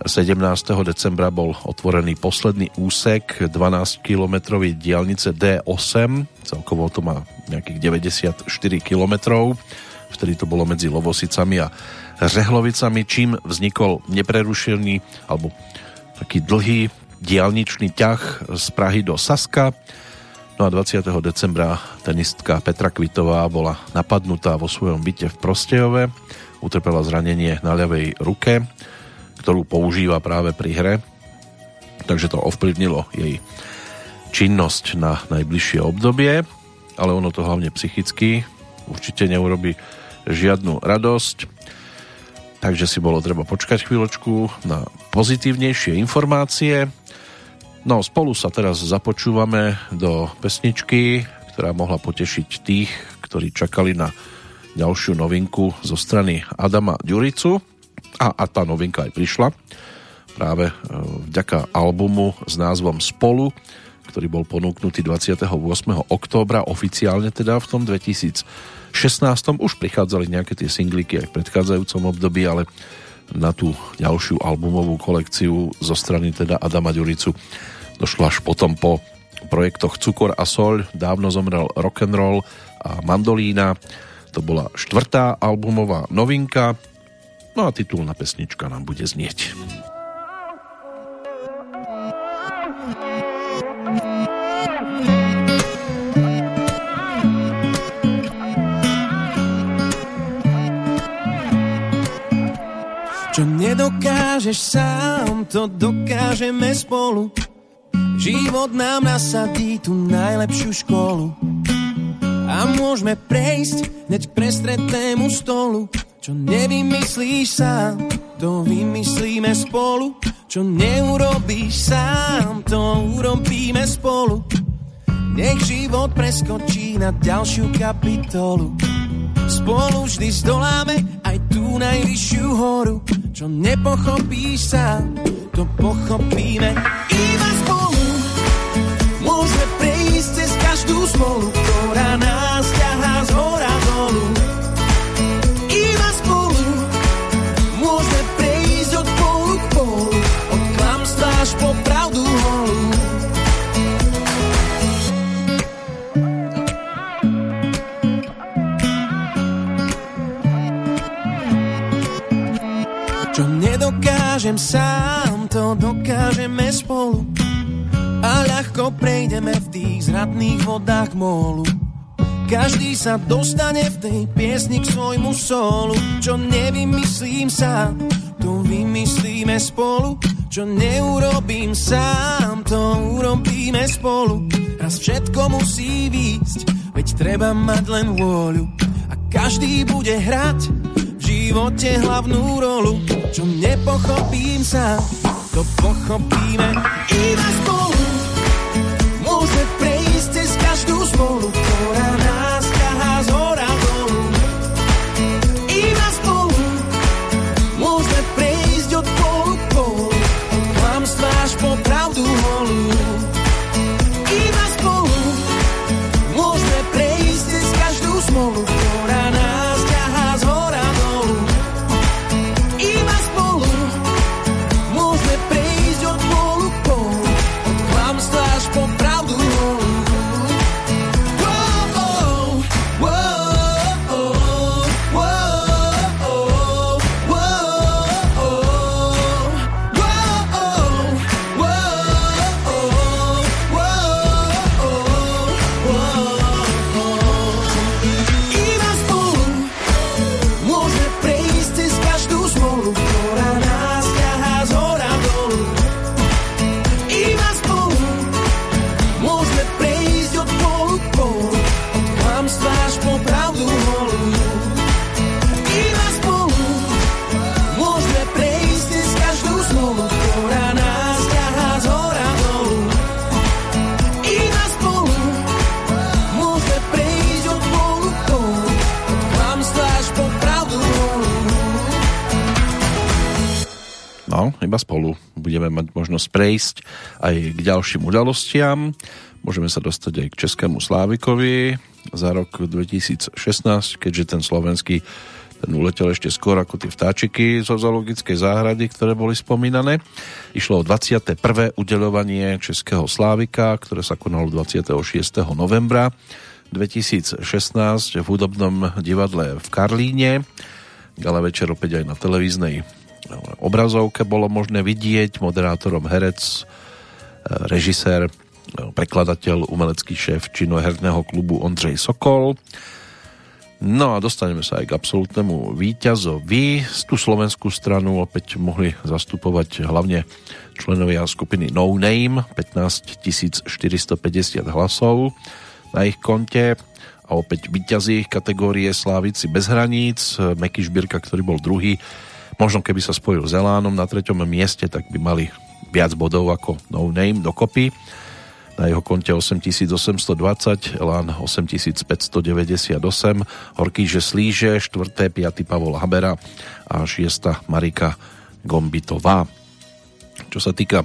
17. decembra bol otvorený posledný úsek 12-kilometrovej diaľnice D8. Celkovo to má nejakých 94 kilometrov. Vtedy to bolo medzi Lovosicami a Řehlovicami, čím vznikol neprerušený alebo taký dlhý diaľničný ťah z Prahy do Saska. No a 20. decembra tenistka Petra Kvitová bola napadnutá vo svojom byte v Prostějove. Utrpela zranenie na ľavej ruke, ktorú používa práve pri hre. Takže to ovplyvnilo jej činnosť na najbližšie obdobie, ale ono to hlavne psychicky určite neurobi žiadnu radosť. Takže si bolo treba počkať chvíľočku na pozitívnejšie informácie. No, spolu sa teraz započúvame do pesničky, ktorá mohla potešiť tých, ktorí čakali na ďalšiu novinku zo strany Adama Ďuricu. A tá novinka aj prišla práve vďaka albumu s názvom Spolu, ktorý bol ponúknutý 28. októbra, oficiálne teda v tom 2016. Už prichádzali nejaké tie singliky aj v predchádzajúcom období, ale na tú ďalšiu albumovú kolekciu zo strany teda Adama Ďuricu došlo až potom po projektoch Cukor a soľ, Dávno zomrel rock'n'roll a Mandolína. To bola 4. albumová novinka, no a titulná pesnička nám bude znieť. Čo nedokážeš sám, to dokážeme spolu. Život nám nasadí tú najlepšiu školu a môžeme prejsť hneď k prestretnému stolu. Čo nevymyslíš sám, to vymyslíme spolu. Čo neurobíš sám, to urobíme spolu. Nech život preskočí na ďalšiu kapitolu. Spolu vždy zdoláme aj tú najvyššiu horu. Čo nepochopíš sám, to pochopíme. Iba spolu môžeme prejsť cez každú smolu, ktorá nás ťahá z hora dolu. Iba spolu môžeme prejsť od polu k polu, od klamstva až po pravdu holú. Dokážem sám, to dokážeme spolu a ľahko prejdeme v tých zradných vodách molu. Každý sa dostane v tej piesni k svojmu solu. Čo nevymyslím sám, to vymyslíme spolu. Čo neurobím sám, to urobíme spolu. Raz všetko musí výjsť, veď treba mať len vôľu. A každý bude hrať v živote hlavnú rolu. Čo nepochopím sa, to pochopíme. Iba spolu môžeme prejsť cez každú spolu, ktorá nás ťahá z hora dolu. Iba spolu môžeme prejsť od polu k polu, od klamstva až po pravdu holú. Iba spolu môžeme prejsť cez každú smolu, ktorá nás iba spolu budeme mať možnosť prejsť aj k ďalším udalostiam. Môžeme sa dostať aj k českému Slávikovi za rok 2016, keďže ten slovenský ten uletel ešte skôr ako tie vtáčiky zo zoologickej záhrady, ktoré boli spomínané. Išlo o 21. udeľovanie českého Slávika, ktoré sa konalo 26. novembra 2016 v hudobnom divadle v Karlíne. Ale večer opäť aj na televíznej obrazovke bolo možné vidieť moderátorom herec, režisér, prekladateľ, umelecký šéf činoherného klubu Ondřej Sokol. No a dostaneme sa aj k absolútnemu víťazovi. Tú slovenskú stranu opäť mohli zastupovať hlavne členovia skupiny No Name, 15 450 hlasov na ich konte a opäť víťazí kategórie Slávici bez hraníc. Meky Šbírka, ktorý bol druhý, možno keby sa spojil s Elánom na 3. mieste, tak by mali viac bodov ako No Name dokopy. Na jeho konte 8820, Elán 8598, Horký Žeslíže, 4. 5. Pavol Habera a 6. Marika Gombitová. Čo sa týka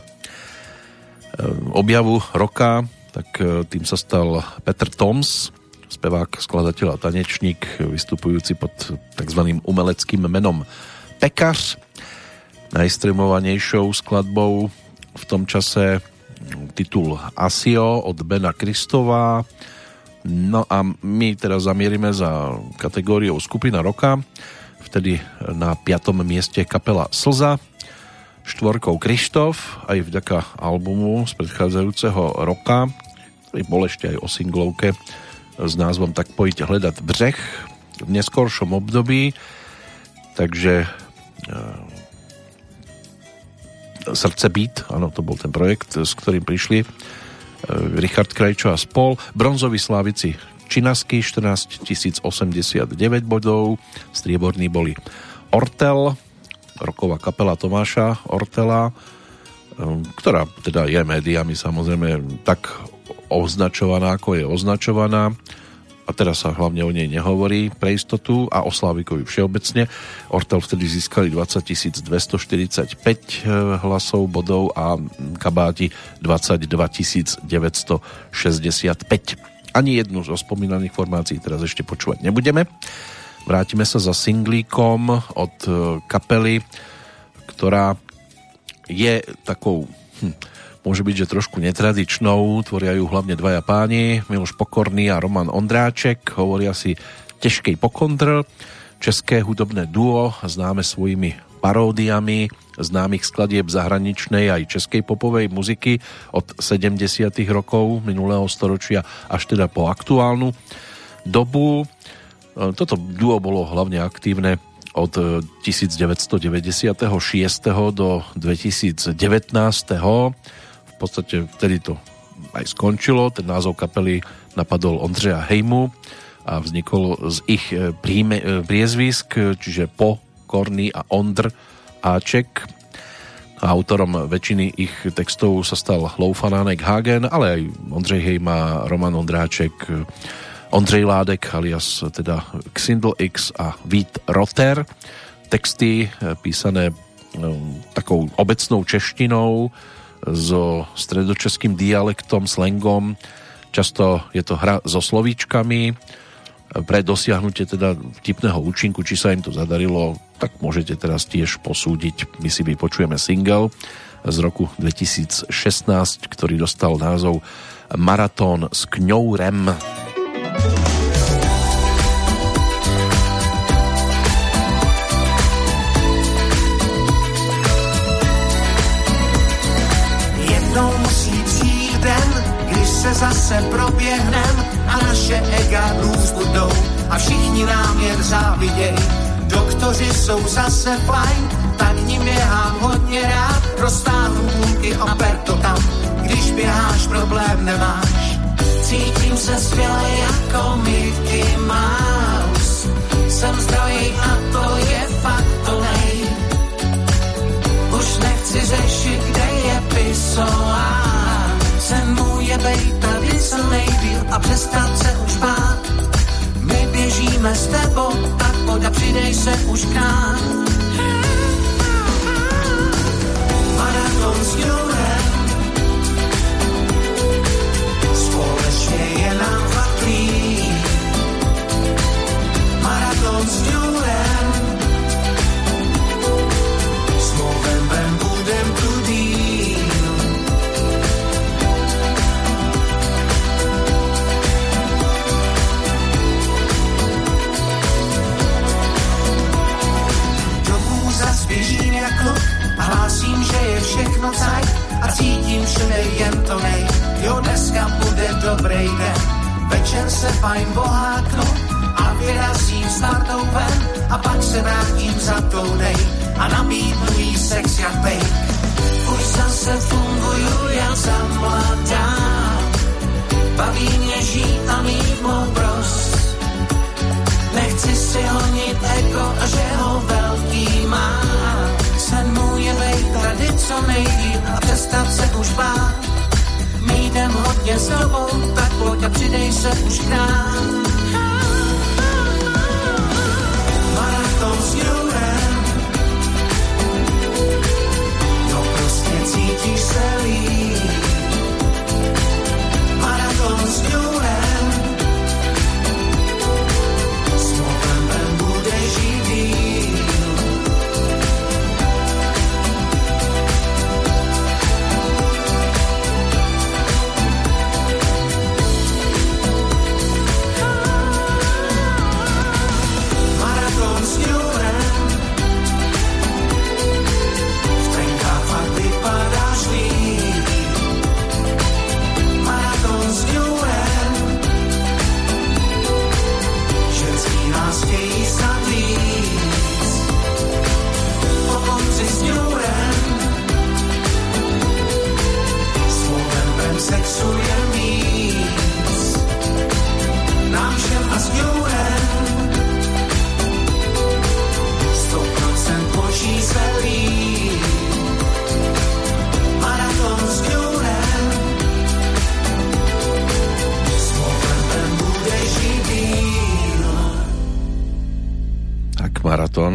objavu roka, tak tým sa stal Peter Toms, spevák, skladateľ a tanečník, vystupujúci pod tzv. Umeleckým menom Pekař. Najstreamovanejšou skladbou v tom čase titul Asio od Bena Kristova. No a my teraz zamierime za kategóriou skupina roka, vtedy na 5. mieste kapela Slza, 4. Krištof, aj vďaka albumu z predchádzajúceho roka, ktorý bol ešte aj o singlovke s názvom Tak pojď hledat břeh v neskoršom období, takže Srdce beat, áno, to bol ten projekt, s ktorým prišli Richard Krajčo a spol. Bronzoví Slávici Činasky, 14 089 bodov, strieborní boli Ortel, roková kapela Tomáša Ortela, ktorá teda je médiami samozrejme tak označovaná, ako je označovaná, a teraz sa hlavne o nej nehovorí pre istotu, a o Slávikovi všeobecne. Ortel vtedy získali 20 245 hlasov, bodov a Kabáti 22 965. Ani jednu zo spomínaných formácií teraz ešte počúvať nebudeme. Vrátime sa za singlíkom od kapely, ktorá je takou... môže byť, že trošku netradičnou, tvoria ju hlavne dvaja páni, Miloš Pokorný a Roman Ondráček, hovoria si Těžkej pokontr, české hudobné duo, známe svojimi paródiami známych skladieb zahraničnej aj českej popovej muziky od 70. rokov minulého storočia až teda po aktuálnu dobu. Toto duo bolo hlavne aktívne od 1996. do 2019. V podstate vtedy to aj skončilo. Ten názov kapely napadol Ondřeja Hejmu a vznikol z ich priezvisk, čiže Po, Korný a Ondr Áček. Autorom väčšiny ich textov sa stal Loufanánek Hagen, ale aj Ondřej Hejma, Roman Ondráček, Ondřej Ládek alias teda Xindl X a Vít Roter. Texty písané takou obecnou češtinou so stredočeským dialektom, slangom. Často je to hra so slovíčkami. Pre dosiahnutie teda vtipného účinku, či sa im to zadarilo, tak môžete teraz tiež posúdiť. My si vypočujeme single z roku 2016, ktorý dostal názov Maratón s kňourem. Zase proběhnem a naše ega budou a všichni nám jen záviděj. Doktoři jsou zase fajn, tak ním běhám hodně rád, roztáhnu i operto tam, když běháš, problém nemáš. Cítím se skvěle jako Mickey Mouse, jsem zdroj a to je fakt to nej. Už nechci řešit, kde je pisoár, sen můj je bejt tady se nejdýl a přestat se už bát. My běžíme s tebou, tak pojď a přidej se už k nám.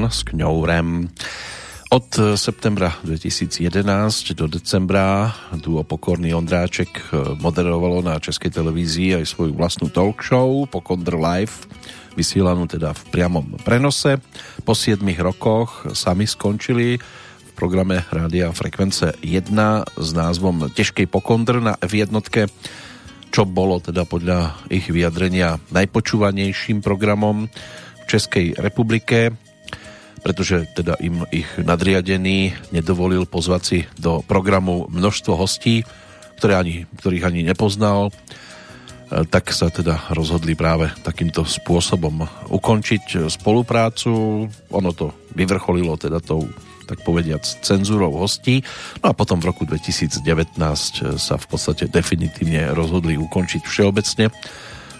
s Kňourem. Od septembra 2011 do decembra duo Pokorný Ondráček moderovalo na Českej televízii aj svoju vlastnú talk show Pokondr Live, vysielanú teda v priamom prenose. Po 7 rokoch sami skončili v programe Rádia Frekvence 1 s názvom Težkej pokondr na F1, čo bolo teda podľa ich vyjadrenia najpočúvanejším programom v Českej republike, pretože teda im ich nadriadený nedovolil pozvať si do programu množstvo hostí, ktorých ani nepoznal, tak sa teda rozhodli práve takýmto spôsobom ukončiť spoluprácu. Ono to vyvrcholilo teda tou, tak povediac, cenzúrou hostí. No a potom v roku 2019 sa v podstate definitívne rozhodli ukončiť všeobecne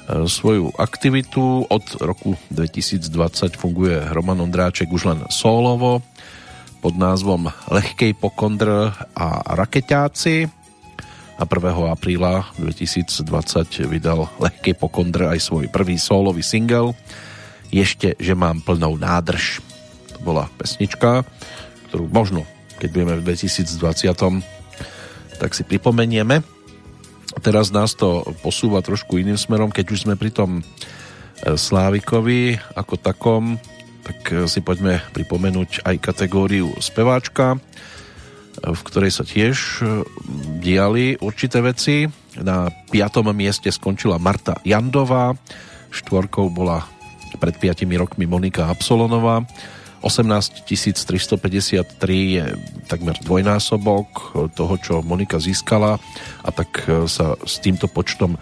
svoju aktivitu. Od roku 2020 funguje Roman Ondráček už len solovo pod názvom Lehkej pokondr a Rakeťáci a 1. apríla 2020 vydal Lehkej pokondr aj svoj prvý solový single Ešte, že mám plnou nádrž. To bola pesnička, ktorú možno, keď budeme v 2020, tak si pripomenieme. Teraz nás to posúva trošku iným smerom, keď už sme pri tom Slávikovi ako takom, tak si poďme pripomenúť aj kategóriu speváčka, v ktorej sa tiež diali určité veci. Na 5. mieste skončila Marta Jandová, 4. bola pred 5 rokmi Monika Absolonová, 18 353 je takmer dvojnásobok toho, čo Monika získala, a tak sa s týmto počtom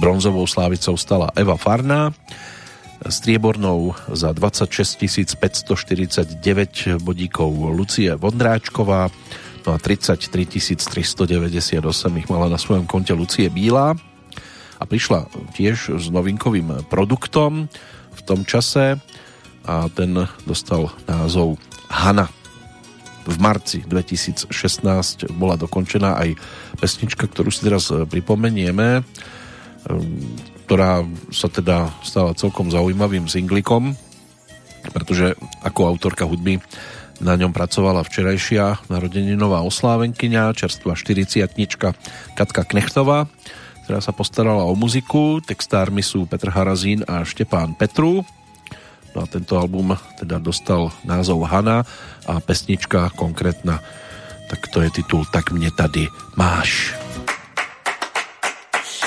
bronzovou slávicou stala Eva Farná. Striebornou za 26 549 bodíkov Lucie Vondráčková, no a 33 398 ich mala na svojom konte Lucie Bílá a prišla tiež s novinkovým produktom v tom čase a ten dostal názov Hana. V marci 2016 bola dokončená aj pesnička, ktorú si teraz pripomenieme, ktorá sa teda stala celkom zaujímavým singlikom, pretože ako autorka hudby Na ňom pracovala včerajšia narodeninová oslávenkyňa, čerstvá 40-tnička Katka Knechtová, ktorá sa postarala o muziku. Textármi sú Petr Harazín a Štepán Petru. No a tento album teda dostal názov Hana a pesnička konkrétna, tak to je titul Tak mě tady máš.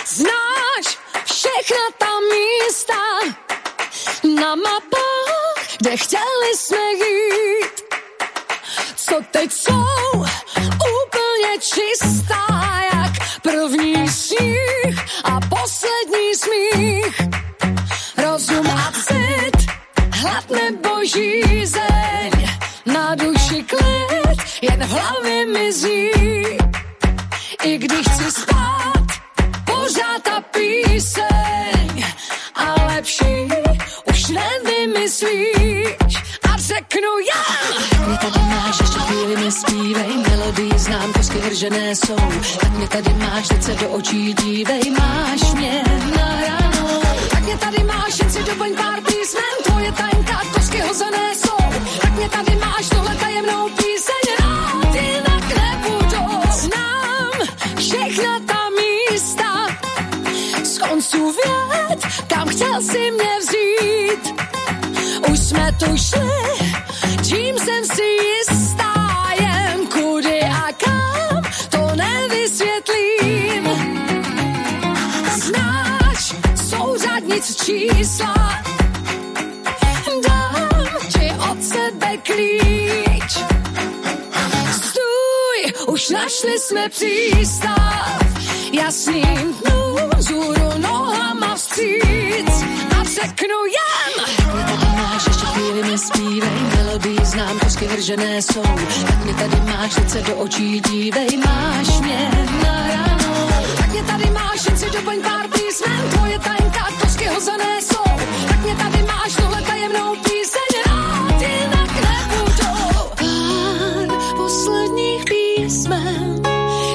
Znáš všechna ta místa na mapách, kde chtěli jsme jít, co teď jsou úplně čistá jak první sníh a poslední smích. Rozum a cit, hlad nebo žízeň, na duši klid, jen v hlavě mizí. I když chci spát, pořád ta píseň, a lepší už nevymyslíš. A řeknu já! Mě tady máš, ještě chvíli mi zpívej, melodii znám, kousky hržené jsou. Tak mě tady máš, teď se do očí dívej, máš mě na ráno. Tak mě tady máš, jen si doplň pár písmen, tvoje tajemka, kousky hozené jsou. Tak mě tady máš, tohle tajemnou píseň, rád jinak nebudu. Znám všechna ta místa, z konců věd, kam chtěl si mě vzít. Už jsme tu šli, čím jsem si jistá, jen kudy a kam, to nevysvětlím. Znáš souřadnic čísla, dám ti od sebe klíč. Stůj, už našli jsme přístav, jasným dnům vzhůru nohama vstříc. A řeknu jen! Chvíli mi zpívej, melodii znám, kousky hržené jsou. Tak mě tady máš, teď se do očí dívej, máš mě na ráno. Tak mě tady máš, jen si doplň pár písmen, tvoje tajemka, kousky hozené jsou. Tak mě tady máš, tohle tajemnou píseň, rád jinak nebudou. Pár posledních písmen,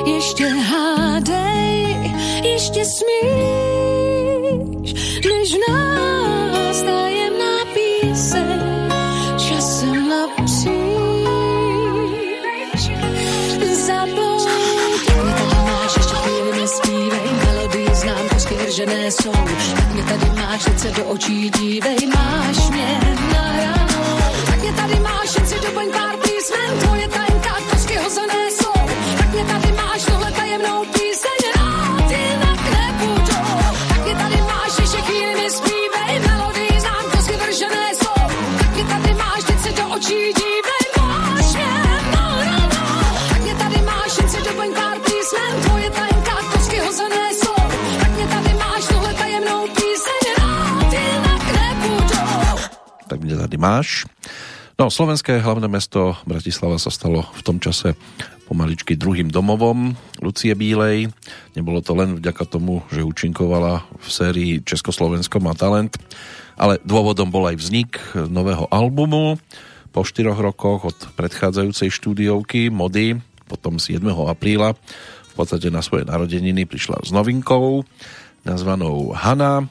ještě hádej, ještě smíš, než nás tajemná píseň časem napříč zapoň. Tak mě tady máš, ještě chvíli mi zpívej, melodii znám, kousky hržené jsou. Tak mě tady máš, teď se do očí dívej, máš mě na ráno. Tak mě tady máš, jen si doplň pár písmen, tvoje tajemka, kousky hozené jsou. Tak mě tady máš, tohle tajemnou píseň, rád jinak nebudou. Tak mě tady máš, ještě chvíli mi zpívej, melodii znám, kousky hržené jsou. Očí dívej, máš mě na ráno. Tak mě tady máš, jen si doplň pár písmen, tvoje tajemka, kousky hozené jsou. Tak mě tady máš, tohle tajemnou píseň, rád jinak nebudou. Tak mě tady máš. No, slovenské hlavné mesto Bratislava sa stalo v tom čase pomaličky druhým domovom Lucie Bílej. Nebolo to len vďaka tomu, že účinkovala v sérii Československo má talent, ale dôvodom bol aj vznik nového albumu. Po 4 rokoch od predchádzajúcej štúdiovky Mody, potom 7. apríla, v podstate na svoje narodeniny prišla s novinkou, nazvanou Hana.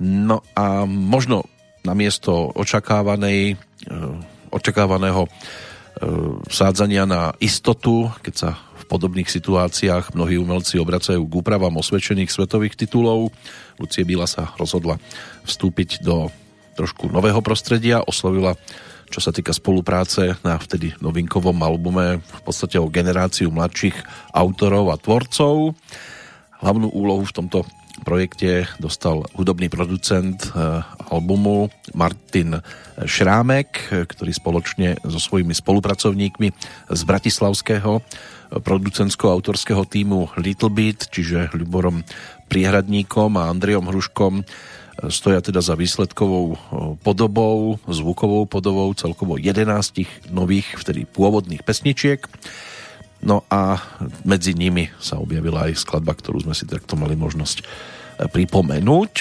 No a možno namiesto očakávaného vsádzania na istotu, keď sa v podobných situáciách mnohí umelci obracajú k úpravám osvedčených svetových titulov, Lucie Bíla sa rozhodla vstúpiť do trošku nového prostredia, oslovila, čo sa týka spolupráce na vtedy novinkovom albume, v podstate o generáciu mladších autorov a tvorcov. Hlavnú úlohu v tomto projekte dostal hudobný producent albumu Martin Šrámek, ktorý spoločne so svojimi spolupracovníkmi z bratislavského producentsko-autorského týmu Little Beat, čiže Ľuborom Priehradníkom a Andrejom Hruškom, stoja teda za výsledkovou podobou, zvukovou podobou celkovo 11 nových, vtedy pôvodných pesničiek. No a medzi nimi sa objavila aj skladba, ktorú sme si takto mali možnosť pripomenúť.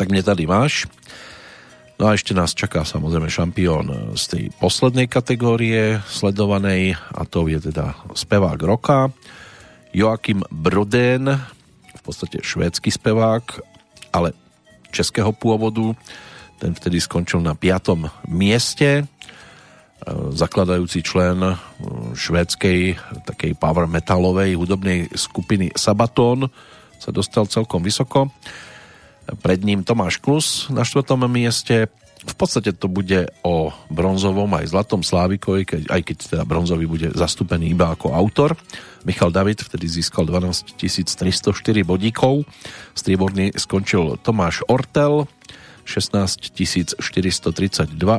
Tak mne tady máš. No a ešte nás čaká samozrejme šampión z tej poslednej kategórie sledovanej, a to je teda spevák roka Joachim Brodén, v podstate švédsky spevák, ale českého pôvodu. Ten vtedy skončil na 5. mieste zakladajúci člen švédskej takej power metalovej hudobnej skupiny Sabaton, sa dostal celkom vysoko. Pred ním Tomáš Klus na 4. mieste. V podstate to bude o bronzovom aj zlatom Slávikovi, aj keď teda bronzový bude zastúpený iba ako autor. Michal David vtedy získal 12 304 bodíkov. Strieborný skončil Tomáš Ortel, 16 432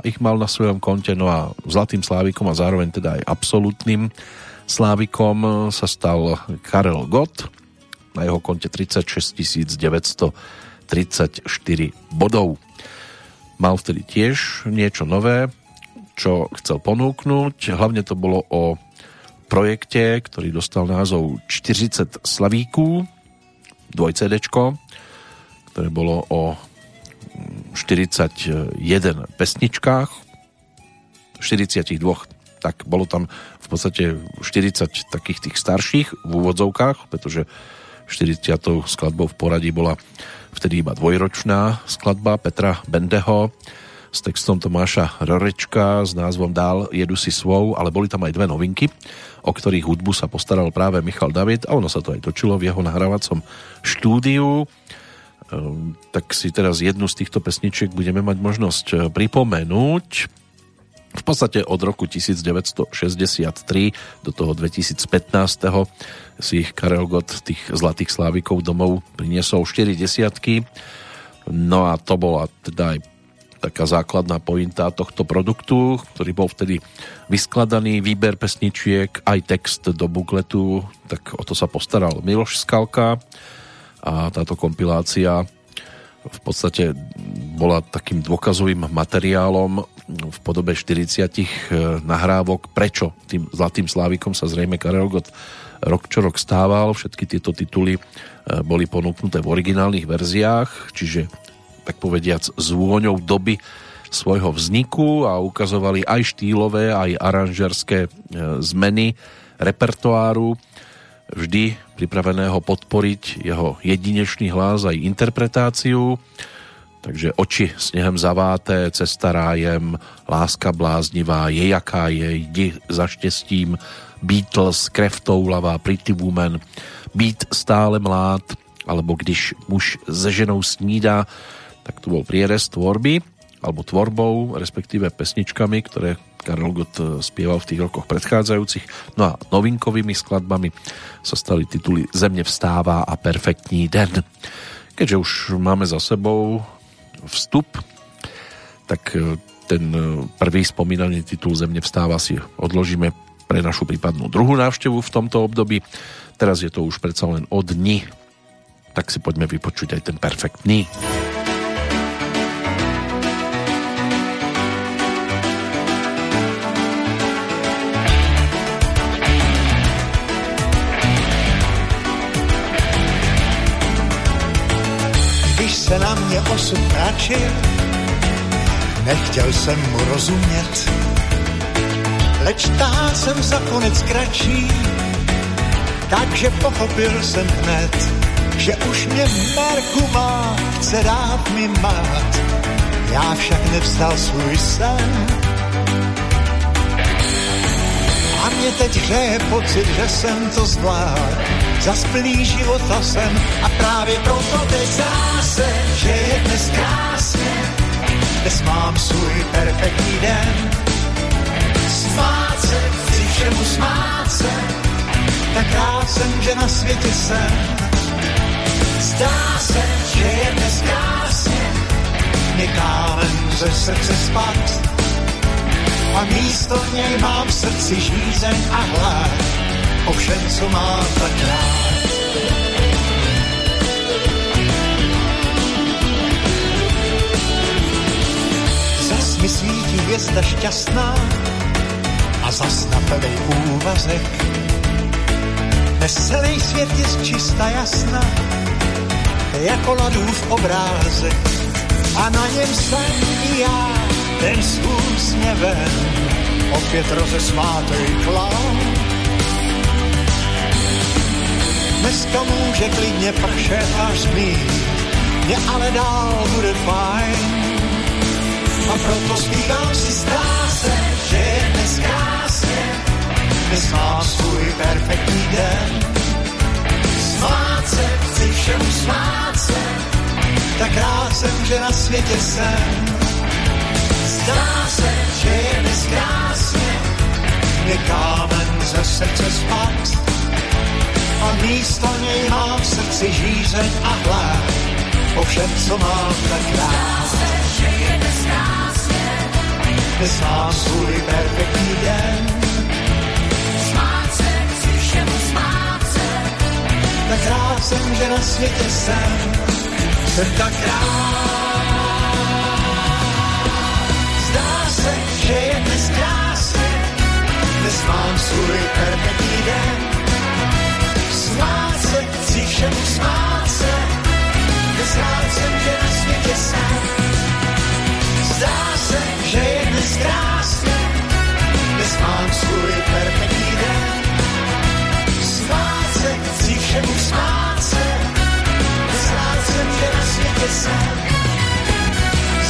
ich mal na svojom konte, no a zlatým Slávikom a zároveň teda aj absolútnym Slávikom sa stal Karel Gott, na jeho konte 36 934 bodov. Mal vtedy tiež niečo nové, čo chcel ponúknuť. Hlavne to bolo o projekte, ktorý dostal názov 40 Slavíků, dvojcedečko, ktoré bolo o 41 pesničkách, 42, tak bolo tam v podstate 40 takých tých starších v úvodzovkách, pretože 40. skladbou v poradí bola vtedy iba dvojročná skladba Petra Bendeho s textom Tomáša Rorečka s názvom Dál jedu si svou, ale boli tam aj dve novinky, o ktorých hudbu sa postaral práve Michal David a ono sa to aj točilo v jeho nahrávacom štúdiu. Tak si teraz jednu z týchto pesničiek budeme mať možnosť pripomenúť. V podstate od roku 1963 do toho 2015 si ich Karel Gott tých zlatých Slávikov domov priniesol 40. No a to bola teda aj taká základná pointa tohto produktu, ktorý bol vtedy vyskladaný, výber pesničiek, aj text do bukletu, tak o to sa postaral Miloš Skalka a táto kompilácia v podstate bola takým dôkazovým materiálom v podobe 40 nahrávok, prečo tým zlatým Slávikom sa zrejme Karel Gott rok čo rok stával. Všetky tieto tituly boli ponúknuté v originálnych verziách, čiže tak povediac s vôňou doby svojho vzniku a ukazovali aj štýlové, aj aranžerské zmeny repertoáru, vždy pripraveného podporiť jeho jedinečný hlas aj interpretáciu. Takže Oči snehem zaváté, Cesta rájem, Láska bláznivá, Je jaká je, Jdi za štěstím, Beatles, Krev toulavá, Pretty Woman, Být stále mlád, alebo Když muž se ženou snídá. Tak tu bol prierez tvorby, alebo tvorbou, respektíve pesničkami, ktoré Karel Gott spieval v tých rokoch predchádzajúcich. No a novinkovými skladbami sa stali tituly Země vstává a Perfektní den. Keďže už máme za sebou vstup, tak ten prvý spomínaný titul Země vstává si odložíme pre našu prípadnú druhú návštevu v tomto období. Teraz je to už predsa len o dni, tak si poďme vypočuť aj ten Perfektní. Se na mě osud mračil, nechtěl jsem mu rozumět, leč tahal jsem za konec kratší, takže pochopil jsem hned, že už mě merku má, chce dát mi mát, já však nevstal svůj sen. A mě teď hřeje pocit, že jsem to zvládl, zas plný života jsem a právě proto teď zdá se, že je dnes krásně. Dnes mám svůj perfektní den, smát se, chci všemu smát se, tak rád jsem, že na světě jsem. Zdá se, že je dnes krásně, mě kámen ze srdce spad a místo něj mám v srdci žízeň a hlad o všem, co mám tak rád. Zas mi svítí hvězda šťastná a zas na plný úvazek veselý svět je čista jasná jako ladův obrázek a na něm jsem i já ten svůj směven opět rozesmátej klám. Dneska může klidně pršet až zmít, mě ale dál bude fajn a proto zpívám si, zdá se, že dnes mám svůj perfektní den. Smát se, chci všem smát se, tak rád jsem, že na světě jsem. Zdá se, že je dnes krásně, je kámen ze srdce spad a místo něj mám v srdci žízeň a hlad po všem, co mám tak rád. Zdá se, že je dnes krásně, dnes mám svůj perfektní den. Smát se, chci všemu smát se, tak rád jsem, že na světě jsem tak rád. Zdá se, že je dnes krásně, dnes mám svůj perfektní den. Smát se, chci všemu smát se, dnes rád jsem, že na světě jsem. Zdá se, že je dnes krásně, dnes mám svůj perfektní den. Smát se, chci všemu smát se, dnes rád jsem, že na světě jsem.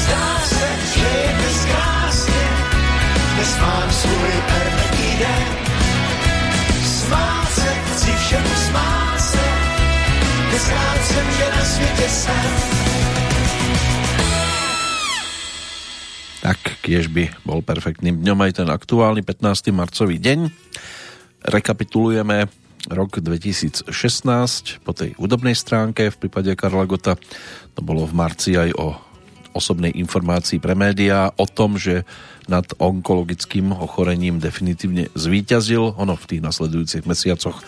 Zdá se, že je dnes krásně, dnes mám svůj perfektní den. Smát se, chci všemu smát se, dnes rád jsem, že na světě jsem. Tak, kiež by bol perfektným dňom aj ten aktuálny 15. marcový deň. Rekapitulujeme rok 2016 po tej údobnej stránke. V prípade Karla Gotta to bolo v marci aj o osobnej informácii pre médiá o tom, že nad onkologickým ochorením definitívne zvíťazil. Ono v tých nasledujúcich mesiacoch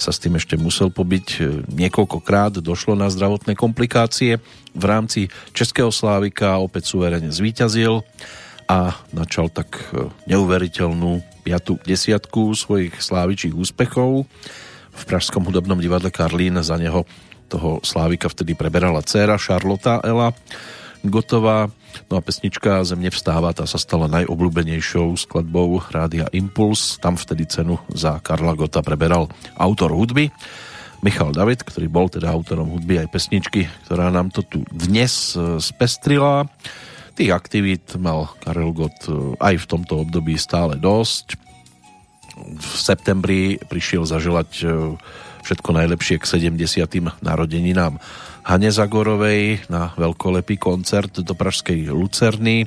sa s tým ešte musel pobiť niekoľkokrát. Došlo na zdravotné komplikácie. V rámci Českého Slávika opäť suverene zvíťazil a načal tak neuveriteľnú 5. desiatku svojich slávičích úspechov. V Pražskom hudobnom divadle Karlín za neho toho Slávika vtedy preberala dcéra Šarlota Ela Gotová. No a pesnička Ze mne vstáva, tá sa stala najobľúbenejšou skladbou Rádia Impuls. Tam vtedy cenu za Karla Gotta preberal autor hudby Michal David, ktorý bol teda autorom hudby aj pesničky, ktorá nám to tu dnes spestrila. Tých aktivít mal Karel Gott aj v tomto období stále dosť. V septembri prišiel zaželať všetko najlepšie k 70. narodeninám Hane Zagorovej na veľkolepý koncert do pražskej Lucerny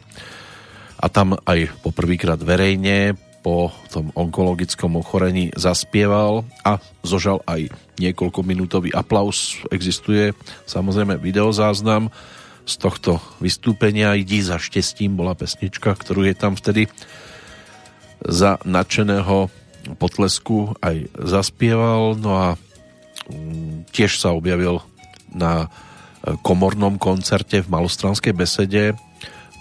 a tam aj poprvýkrát verejne po tom onkologickom ochorení zaspieval a zožal aj niekoľkominútový aplaus. Existuje samozrejme videozáznam z tohto vystúpenia. Idi za štestím bola pesnička, ktorú je tam vtedy za nadšeného potlesku aj zaspieval. No a tiež sa objavil na komornom koncerte v Malostranskej besede.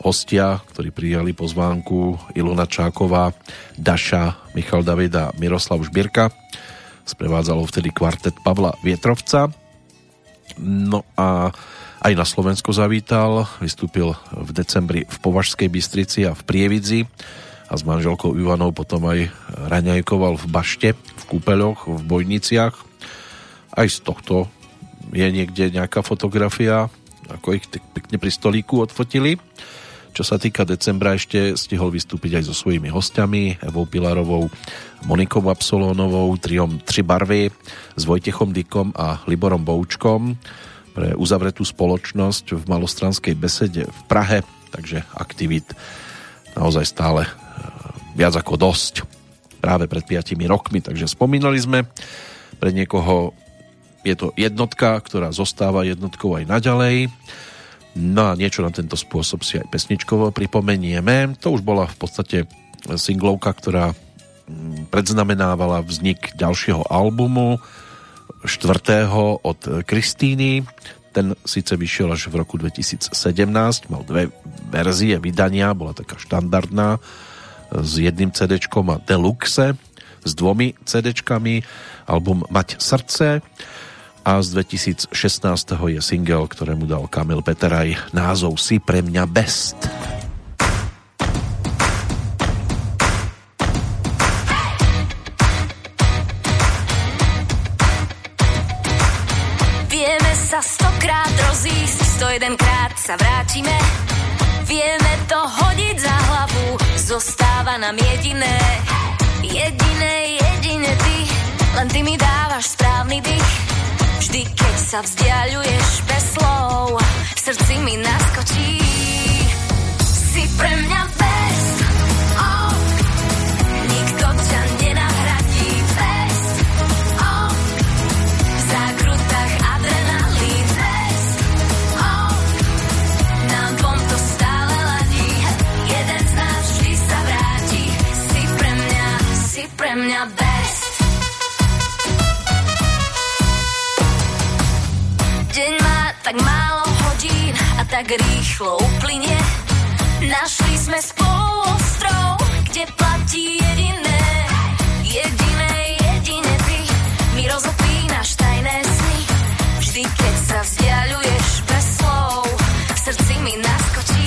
Hostia, ktorí prijali pozvánku: Ilona Čáková, Daša, Michal David a Miroslav Žbírka. Sprevádzalo vtedy kvartet Pavla Vietrovca. No a aj na Slovensko zavítal. Vystúpil v decembri v Považskej Bystrici a v Prievidzi a s manželkou Ivanou potom aj raňajkoval v Bašte, v Kúpeľoch, v Bojniciach. Aj z tohto je niekde nejaká fotografia, ako ich pekne pri stolíku odfotili. Čo sa týka decembra, ešte stihol vystúpiť aj so svojimi hostiami, Evou Pilarovou, Monikou Absolónovou, triom Tři barvy, s Vojtechom Dykom a Liborom Boučkom pre uzavretú spoločnosť v Malostranskej besede v Prahe. Takže aktivít naozaj stále viac ako dosť. Práve pred 5 rokmi, takže spomínali sme. Pre niekoho je to jednotka, ktorá zostáva jednotkou aj naďalej. No a niečo na tento spôsob si aj pesničkovo pripomenieme. To už bola v podstate singlovka, ktorá predznamenávala vznik ďalšieho albumu, 4. od Kristýny. Ten síce vyšiel až v roku 2017, mal 2 verzie vydania, bola taká štandardná s 1 CD-čkom a deluxe s 2 CD-čkami, album Mať srdce. A z 2016. je single, ktorému dal Kamil Peteraj názov Si pre mňa best. Vieme sa 100-krát rozísť, 101-krát sa vrátime. Vieme to hodiť za hlavu, zostáva nám jediné. Jediné je len ty mi dávaš správny dých. Vždy, keď sa vzdialuješ bez slov, v srdci mi naskočí. Si pre mňa best, oh. Nikto ťa nenahradí, best, oh. V zákrutách adrenalín, best, oh. Nám dvom to stále ladí, jeden z nás vždy sa vráti. Si pre mňa best. Deň má tak málo hodín a tak rýchlo uplynie. Našli sme spolu ostrov, kde platí jediné. Jediné, jedine ty mi rozopínaš tajné sny. Vždy, keď sa vzdialuješ bez slov, v srdci mi naskočí.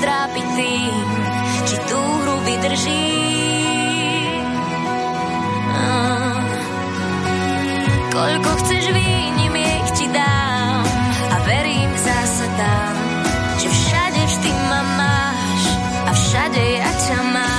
Trápiť tým, či tú hru vydrží. Koľko chceš výnimiek ti dám a verím zásadám, že všade vždy ma máš a všade ja ťa mám.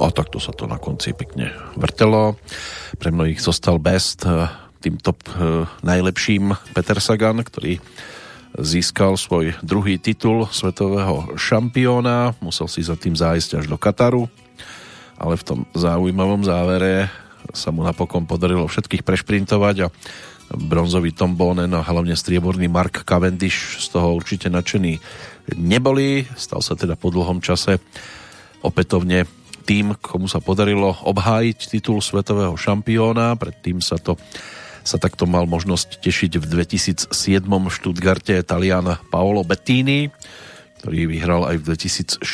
A takto sa to na konci pekne vrtelo. Pre mnohých zostal best týmto najlepším Peter Sagan, ktorý získal svoj druhý titul svetového šampióna. Musel si za tým zájsť až do Kataru, ale v tom zaujímavom závere sa mu napokon podarilo všetkých prešprintovať a bronzový Tom Bonen a hlavne strieborný Mark Cavendish z toho určite nadšený neboli. Stal sa teda po dlhom čase opätovne tým, komu sa podarilo obhájiť titul svetového šampióna. Predtým sa takto mal možnosť tešiť v 2007 v Stuttgarte Talian Paolo Bettini, ktorý vyhral aj v 2006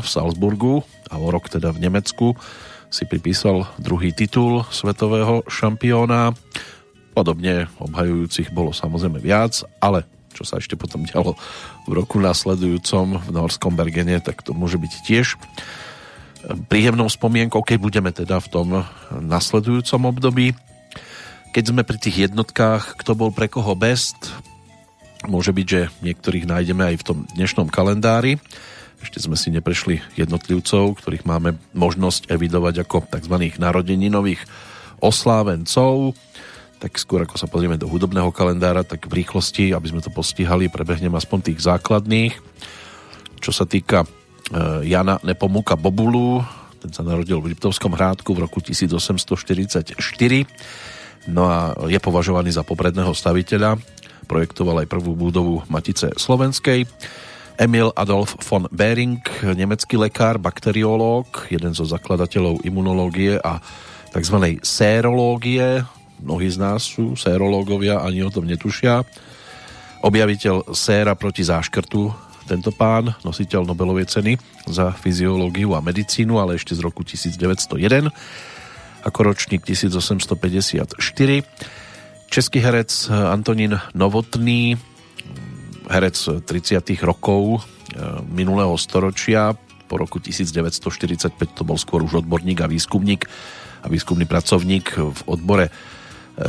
v Salzburgu a o rok teda v Nemecku si pripísal druhý titul svetového šampióna. Podobne obhajujúcich bolo samozrejme viac, ale čo sa ešte potom dialo v roku nasledujúcom v norskom Bergene, tak to môže byť tiež príjemnou spomienkou, keď budeme teda v tom nasledujúcom období. Keď sme pri tých jednotkách, kto bol pre koho best, môže byť, že niektorých nájdeme aj v tom dnešnom kalendári. Ešte sme si neprešli jednotlivcov, ktorých máme možnosť evidovať ako tzv. Narodeninových oslávencov. Tak skôr ako sa pozrieme do hudobného kalendára, tak v rýchlosti, aby sme to postihali, prebehnem aspoň tých základných. Čo sa týka Jana Nepomuka Bobulu, ten sa narodil v Liptovskom Hrádku v roku 1844. No a je považovaný za popredného staviteľa. Projektoval aj prvú budovu Matice slovenskej. Emil Adolf von Behring, nemecký lekár, bakteriológ, jeden zo zakladateľov imunológie a tzv. Sérológie. Mnohí z nás sú sérológovia, ani o tom netušia. Objaviteľ séra proti záškrtu, tento pán, nositeľ Nobelovej ceny za fyziológiu a medicínu, ale ešte z roku 1901, ako ročník 1854. Český herec Antonín Novotný, herec 30. rokov minulého storočia, po roku 1945 to bol skôr už odborník a výskumník a výskumný pracovník v odbore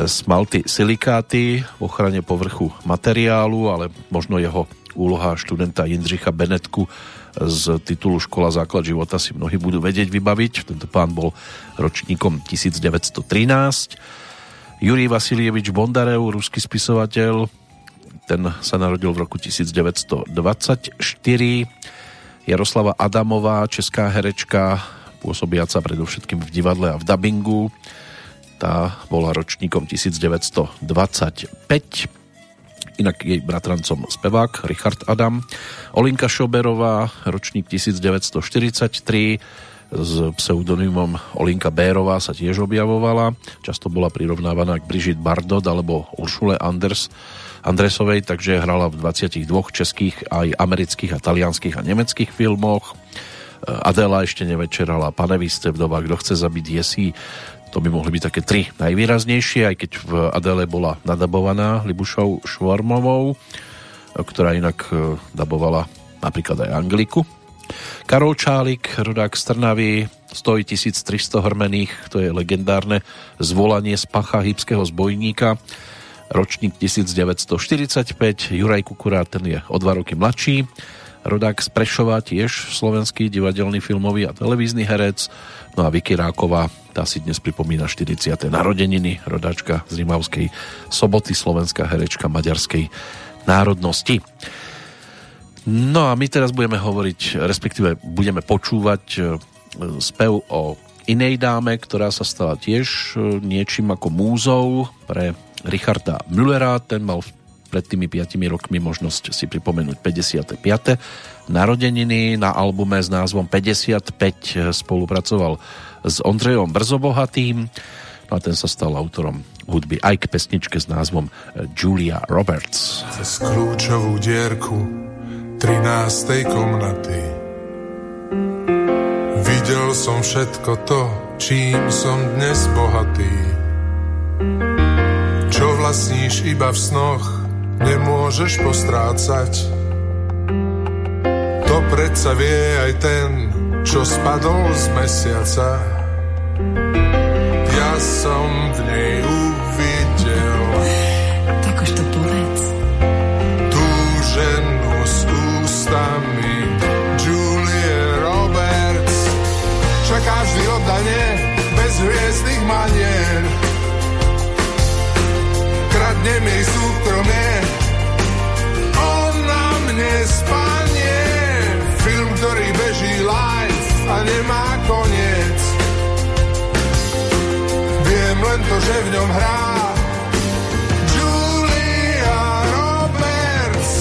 smalty silikáty v ochrane povrchu materiálu, ale možno jeho úloha študenta Jindřicha Benetku z titulu Škola základ života si mnohí budú vedieť vybaviť. Tento pán bol ročníkom 1913. Jurij Vasilievič Bondarev, ruský spisovateľ, ten sa narodil v roku 1924. Jaroslava Adamová, česká herečka, pôsobiaca predovšetkým v divadle a v dabingu. Tá bola ročníkom 1925. Inak jej bratrancom spevák Richard Adam. Olinka Šoberová, ročník 1943, s pseudonymom Olinka Bérová sa tiež objavovala. Často bola prirovnávaná k Brigitte Bardot alebo Uršule Andresovej, takže hrala v 22 českých, aj amerických a talianských a nemeckých filmoch. Adela ešte nevečerala, Paneviste, Vdova, Kdo chce zabiť Jesí. To by mohli byť také tri najvýraznejšie, aj keď v Adele bola nadabovaná Libušou Švormovou, ktorá inak dabovala napríklad aj Angliku. Karol Čálik, rodák z Trnavy, 100 300 hrmených, to je legendárne zvolanie z pacha hybského zbojníka, ročník 1945. Juraj Kukurá, ten je o 2 roky mladší, rodák z Prešova, tiež slovenský divadelný, filmový a televízny herec. No a Vicky Ráková, tá si dnes pripomína 40. narodeniny, rodáčka z Rimavskej Soboty, slovenská herečka maďarskej národnosti. No a my teraz budeme hovoriť, respektíve budeme počúvať spev o inej dáme, ktorá sa stala tiež niečím ako múzou pre Richarda Müllera. Ten mal pred tými 5 rokmi možnosť si pripomenúť 55. narodeniny. Na albume s názvom 55 spolupracoval s Ondrejom Brzobohatým, a ten sa stal autorom hudby aj k pesničke s názvom Julia Roberts. Cez kľúčovú dierku 13. komnaty videl som všetko to, čím som dnes bohatý. Čo vlastníš iba v snoch, nemôžeš postrácať. To predsa vie aj ten, čo spadol z mesiaca. Ja som v nej uvidel, tak už to povedz, tú ženu s ústami Julie Roberts. Čaká vždy oddanie bez hviezdnych manier, kradne mi súkromie, ona mne spanie. Film, ktorý beží live a nemá koniec, viem len to, že v ňom hrá Julia Roberts.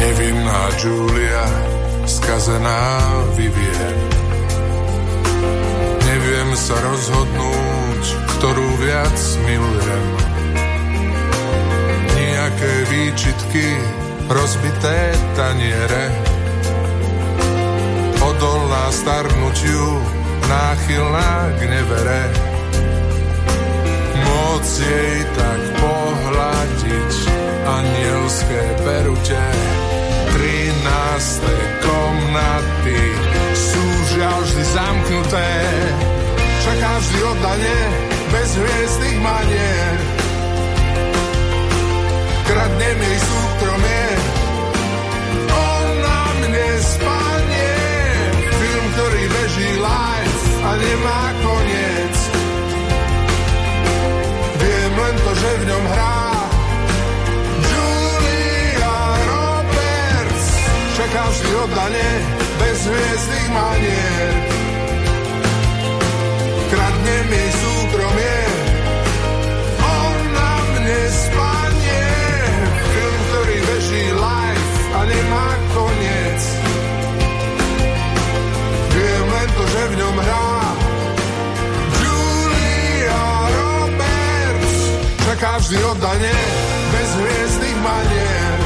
Nevinná Julia, skazená Vivienne. Neviem sa rozhodnúť, ktorú viac milujem. Nejaké výčitky, rozbité taniere, odolná starnutiu, náchylná k nevere. Moc jej tak pohľadiť anielské perute. 13. komnaty sú žiaľ vždy zamknuté, čaká vždy oddanie bez hviezdnych manier, kradne mi súkromie, ona mne spanie. Film, ktorý beží live a nemá koniec, viem len to, že v ňom hrá každý oddane bez hviezdnych manier, kradne mi súkromie, ona mne spanie. Film, ktorý beží live a nemá koniec, viem len to, že v ňom hrá Julia Roberts. Čaká vždy oddane bez hviezdnych manier,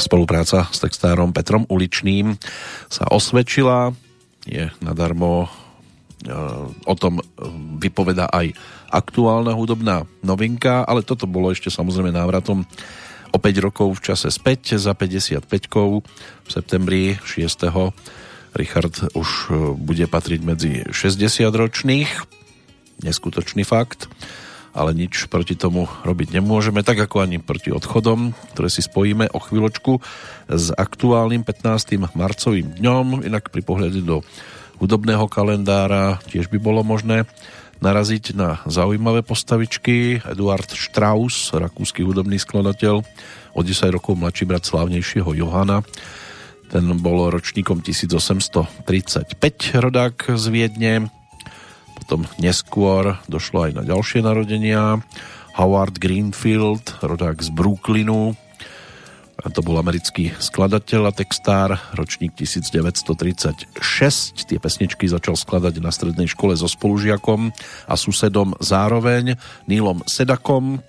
Spolupráca s textárom Petrom Uličným sa osvedčila, je nadarmo, o tom vypovedá aj aktuálna hudobná novinka, ale toto bolo ešte samozrejme návratom o 5 rokov v čase späť, za 55-kou v septembri 6. Richard už bude patriť medzi 60-ročných, neskutočný fakt, ale nič proti tomu robiť nemôžeme, tak ako ani proti odchodom, ktoré si spojíme o chvíľočku s aktuálnym 15. marcovým dňom, inak pri pohľade do hudobného kalendára tiež by bolo možné naraziť na zaujímavé postavičky. Eduard Strauss, rakúsky hudobný skladateľ, o 10 rokov mladší brat slávnejšieho Johana, ten bol ročníkom 1835, rodák z Viedne. Potom neskôr došlo aj na ďalšie narodenia. Howard Greenfield, rodák z Brooklynu, a to bol americký skladateľ a textár, ročník 1936. Tie pesničky začal skladať na strednej škole so spolužiakom a susedom zároveň, Nílom Sedakom.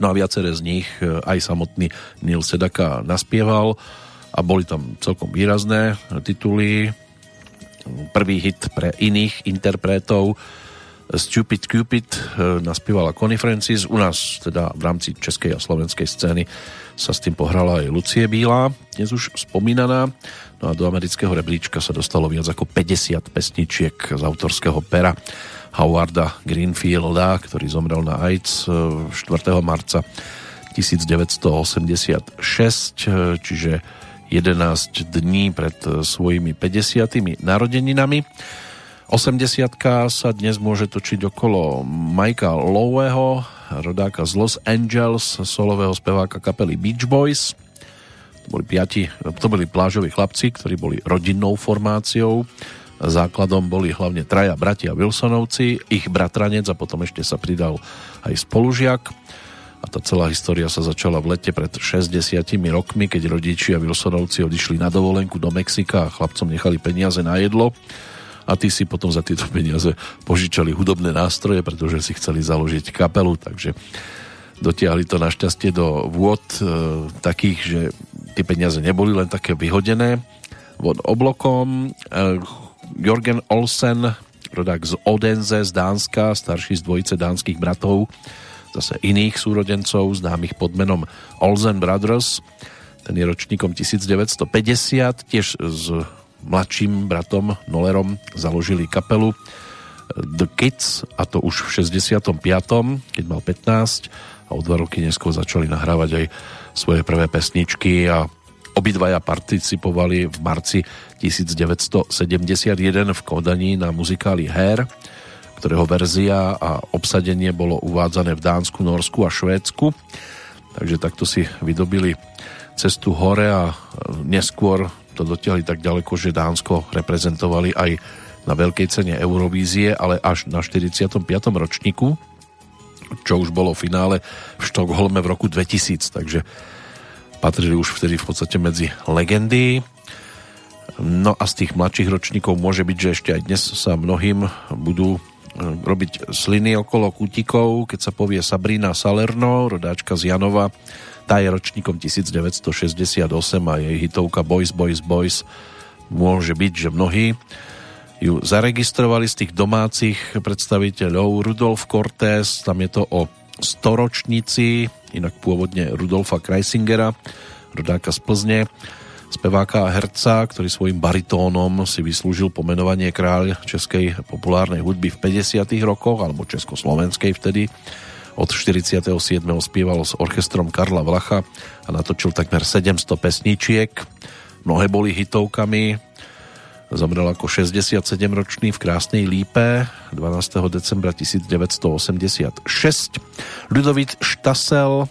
No a viaceré z nich aj samotný Níl Sedaka naspieval a boli tam celkom výrazné tituly. Prvý hit pre iných interpretov, Stupid Cupid, naspievala Connie Francis. U nás teda v rámci českej a slovenskej scény sa s tým pohrala aj Lucie Bílá, dnes už spomínaná. No a do amerického rebríčka sa dostalo viac ako 50 pesničiek z autorského pera Howarda Greenfielda, ktorý zomrel na AIDS 4. marca 1986, čiže 11 dní pred svojimi 50. narodeninami. 80-ka sa dnes môže točiť okolo Michaila Loweho, rodáka z Los Angeles, solového speváka kapely Beach Boys. To boli plážoví chlapci, ktorí boli rodinnou formáciou. Základom boli hlavne traja bratia Wilsonovci, ich bratranec a potom ešte sa pridal aj spolužiak. A tá celá história sa začala v lete pred 60 rokmi, keď rodičia Wilsonovci odišli na dovolenku do Mexika a chlapcom nechali peniaze na jedlo. A tí si potom za tieto peniaze požičali hudobné nástroje, pretože si chceli založiť kapelu. Takže dotiahli to našťastie do vôd takých, že tie peniaze neboli len také vyhodené pod oblokom. Jorgen Olsen, rodák z Odense, z Dánska, starší z dvojice dánskych bratov, zase iných súrodencov, známych pod menom Olsen Brothers. Ten je ročníkom 1950, tiež s mladším bratom Nolerom založili kapelu The Kids, a to už v 65., keď mal 15, a o 2 roky neskôr začali nahrávať aj svoje prvé pesničky a obidvaja participovali v marci 1971 v Kodani na muzikáli Hair, ktorého verzia a obsadenie bolo uvádzané v Dánsku, Norsku a Švédsku. Takže takto si vydobili cestu hore a neskôr to dotiahli tak ďaleko, že Dánsko reprezentovali aj na veľkej cene Eurovízie, ale až na 45. ročníku, čo už bolo v finále v Štokholme v roku 2000. Takže patrili už vtedy v podstate medzi legendy. No a z tých mladších ročníkov môže byť, že ešte aj dnes sa mnohým budú robiť sliny okolo kútikov, keď sa povie Sabrina Salerno, rodáčka z Janova. Tá je ročníkom 1968 a jej hitovka Boys, Boys, Boys. Môže byť, že mnohí ju zaregistrovali z tých domácich predstaviteľov. Rudolf Cortés, tam je to o storočnici, inak pôvodne Rudolfa Kreisingera, rodáka z Plzne, speváka a herca, ktorý svojím baritónom si vyslúžil pomenovanie kráľ českej populárnej hudby v 50. rokoch, alebo československej vtedy. Od 47. spieval s orchestrom Karla Vlacha a natočil takmer 700 pesničiek. Mnohé boli hitovkami. Zomrel ako 67-ročný v Krásnej Lípe 12. decembra 1986. Ľudovít Štasel,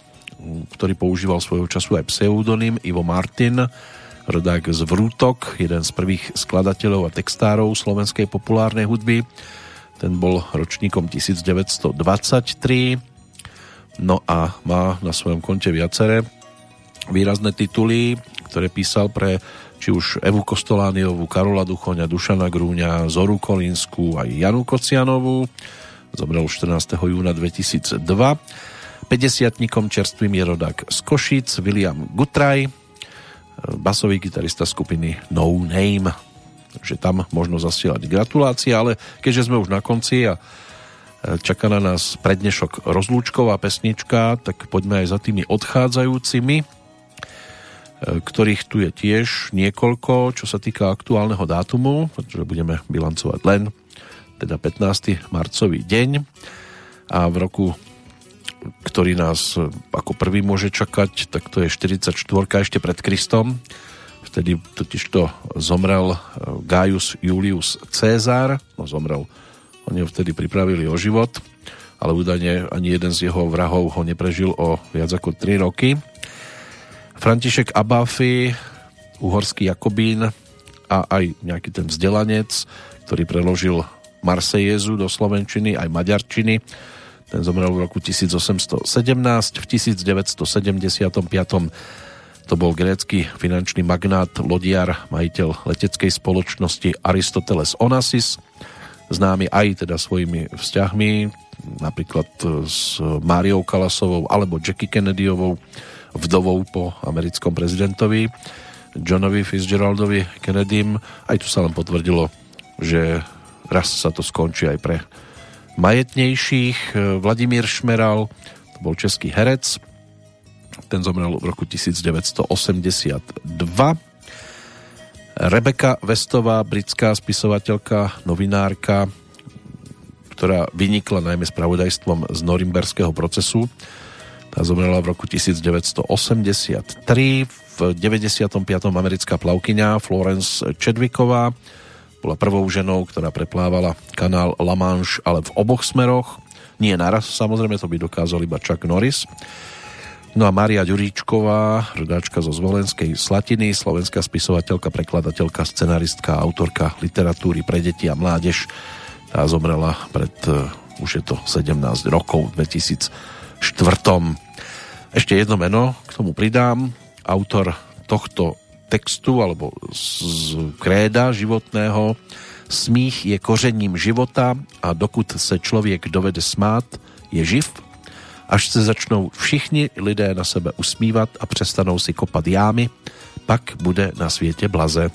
ktorý používal svojho času aj pseudonym Ivo Martin, rodák z Vrútok, jeden z prvých skladateľov a textárov slovenskej populárnej hudby. Ten bol ročníkom 1923. No a má na svojom konte viaceré výrazné tituly, ktoré písal pre či už Evu Kostolániovu, Karola Duchoňa, Dušana Grúňa, Zoru Kolinskú a Janu Kocianovú. Zomrel 14. júna 2002. 50-tnikom čerstvým je rodák z Košíc William Gutraj, basový gitarista skupiny No Name. Takže tam možno zasielať gratulácie, ale keďže sme už na konci a čaká na nás prednešok rozlúčková pesnička, tak poďme aj za tými odchádzajúcimi, ktorých tu je tiež niekoľko, čo sa týka aktuálneho dátumu, pretože budeme bilancovať len teda 15. marcový deň a v roku, ktorý nás ako prvý môže čakať, tak to je 44. ešte pred Kristom, vtedy totižto zomrel Gaius Julius Cezar, no zomrel, oni ho vtedy pripravili o život, ale údajne ani jeden z jeho vrahov ho neprežil o viac ako 3 roky. František Abáfy, uhorský Jakobín a aj nejaký ten vzdelanec, ktorý preložil Marsejezu do slovenčiny, aj maďarčiny. Ten zomrel v roku 1817. V 1975. to bol grécky finančný magnát, lodiar, majiteľ leteckej spoločnosti Aristoteles Onassis, známy aj teda svojimi vzťahmi, napríklad s Máriou Kalasovou alebo Jackie Kennedyovou, vdovou po americkom prezidentovi Johnovi Fitzgeraldovi Kennedym. Aj tu sa len potvrdilo, že raz sa to skončí aj pre majetnejších. Vladimír Šmeral, to bol český herec, ten zomrel v roku 1982. Rebeka Westová, britská spisovateľka, novinárka, ktorá vynikla najmä spravodajstvom z norimberského procesu. Tá zomrela v roku 1983. V 95. americká plavkyňa Florence Chadwicková bola prvou ženou, ktorá preplávala kanál La Manche, ale v oboch smeroch. Nie naraz, samozrejme, to by dokázal iba Chuck Norris. No a Mária Ďuríčková, rodáčka zo Zvolenskej Slatiny, slovenská spisovateľka, prekladateľka, scenaristka, autorka literatúry pre deti a mládež. Tá zomrela pred, už je to 17 rokov, 2004. Ešte jedno meno k tomu pridám. Autor tohto textu alebo z kréda životného: smích je kořením života a dokud se člověk dovede smát, je živ. Až se začnou všichni lidé na sebe usmívat a přestanou si kopat jámy, pak bude na světě blaze.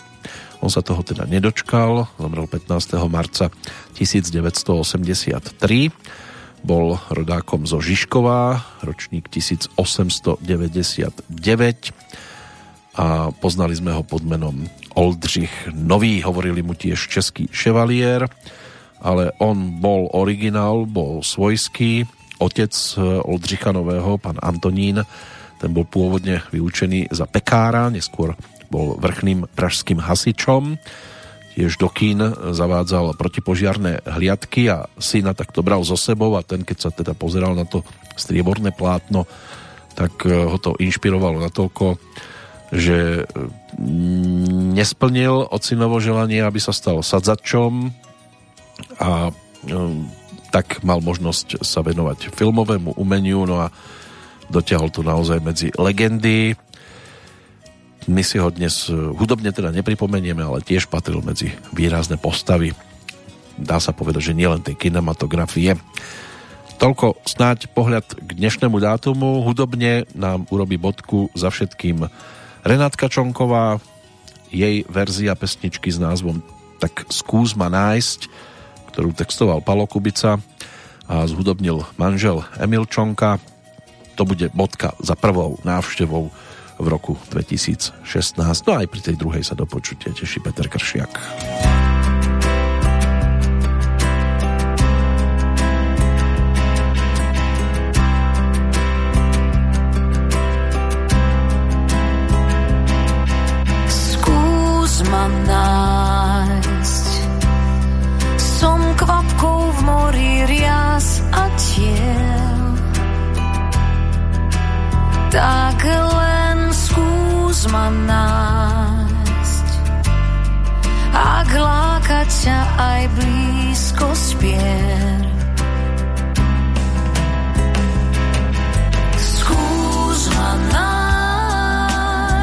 On sa toho teda nedočkal, zomrel 15. marca 1983. Bol rodákom zo Žižkova, ročník 1899, a poznali sme ho pod menom Oldřich Nový, hovorili mu tiež český ševalier, ale on bol originál, bol svojský. Otec Oldřicha Nového, pán Antonín, ten bol pôvodne vyučený za pekára, neskôr bol vrchným pražským hasičom. Jež do kín zavádzal protipožiarné hliadky a syna takto bral so sebou a ten, keď sa teda pozeral na to strieborné plátno, tak ho to inšpirovalo natoľko, že nesplnil otcinovo želanie, aby sa stal sadzačom, a tak mal možnosť sa venovať filmovému umeniu, no a dotiahol to naozaj medzi legendy. My si ho dnes hudobne teda nepripomenieme, ale tiež patril medzi výrazné postavy. Dá sa povedať, že nielen tej kinematografie. Toľko snáď pohľad k dnešnému dátumu. Hudobne nám urobí bodku za všetkým Renátka Čonková. Jej verzia pesničky s názvom Tak skús ma nájsť, ktorú textoval Palo Kubica a zhudobnil manžel Emil Čonka. To bude bodka za prvou návštevou v roku 2016. No aj pri tej druhej sa do počutia teší Peter Kršiak. Skús ma nájsť, som kvapkou v mori rias a tiel, tak len skús ma nájsť, ak láka ťa aj blízko spier. Skús ma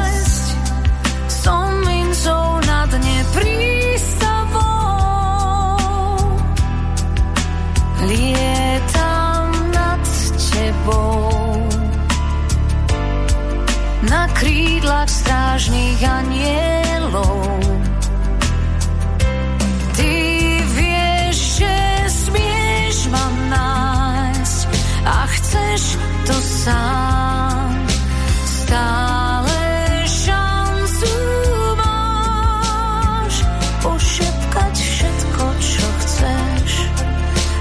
nájsť, som mincou na dne prístavou, lietam nad tebou. Na krídlach strážnych anielov. Ty vieš, že smieš ma nájsť a chceš to sám. Stále šancu máš pošepkať všetko, čo chceš.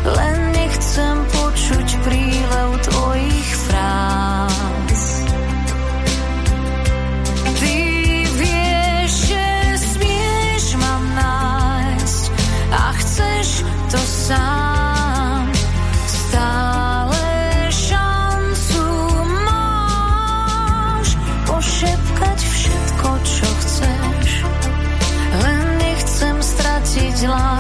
Len nechcem počuť prílev tvojich fráz. Ty vieš, že smieš ma nájsť a chceš to sám. Stále šancu máš pošepkať všetko, čo chceš. Len nechcem stratiť lásku.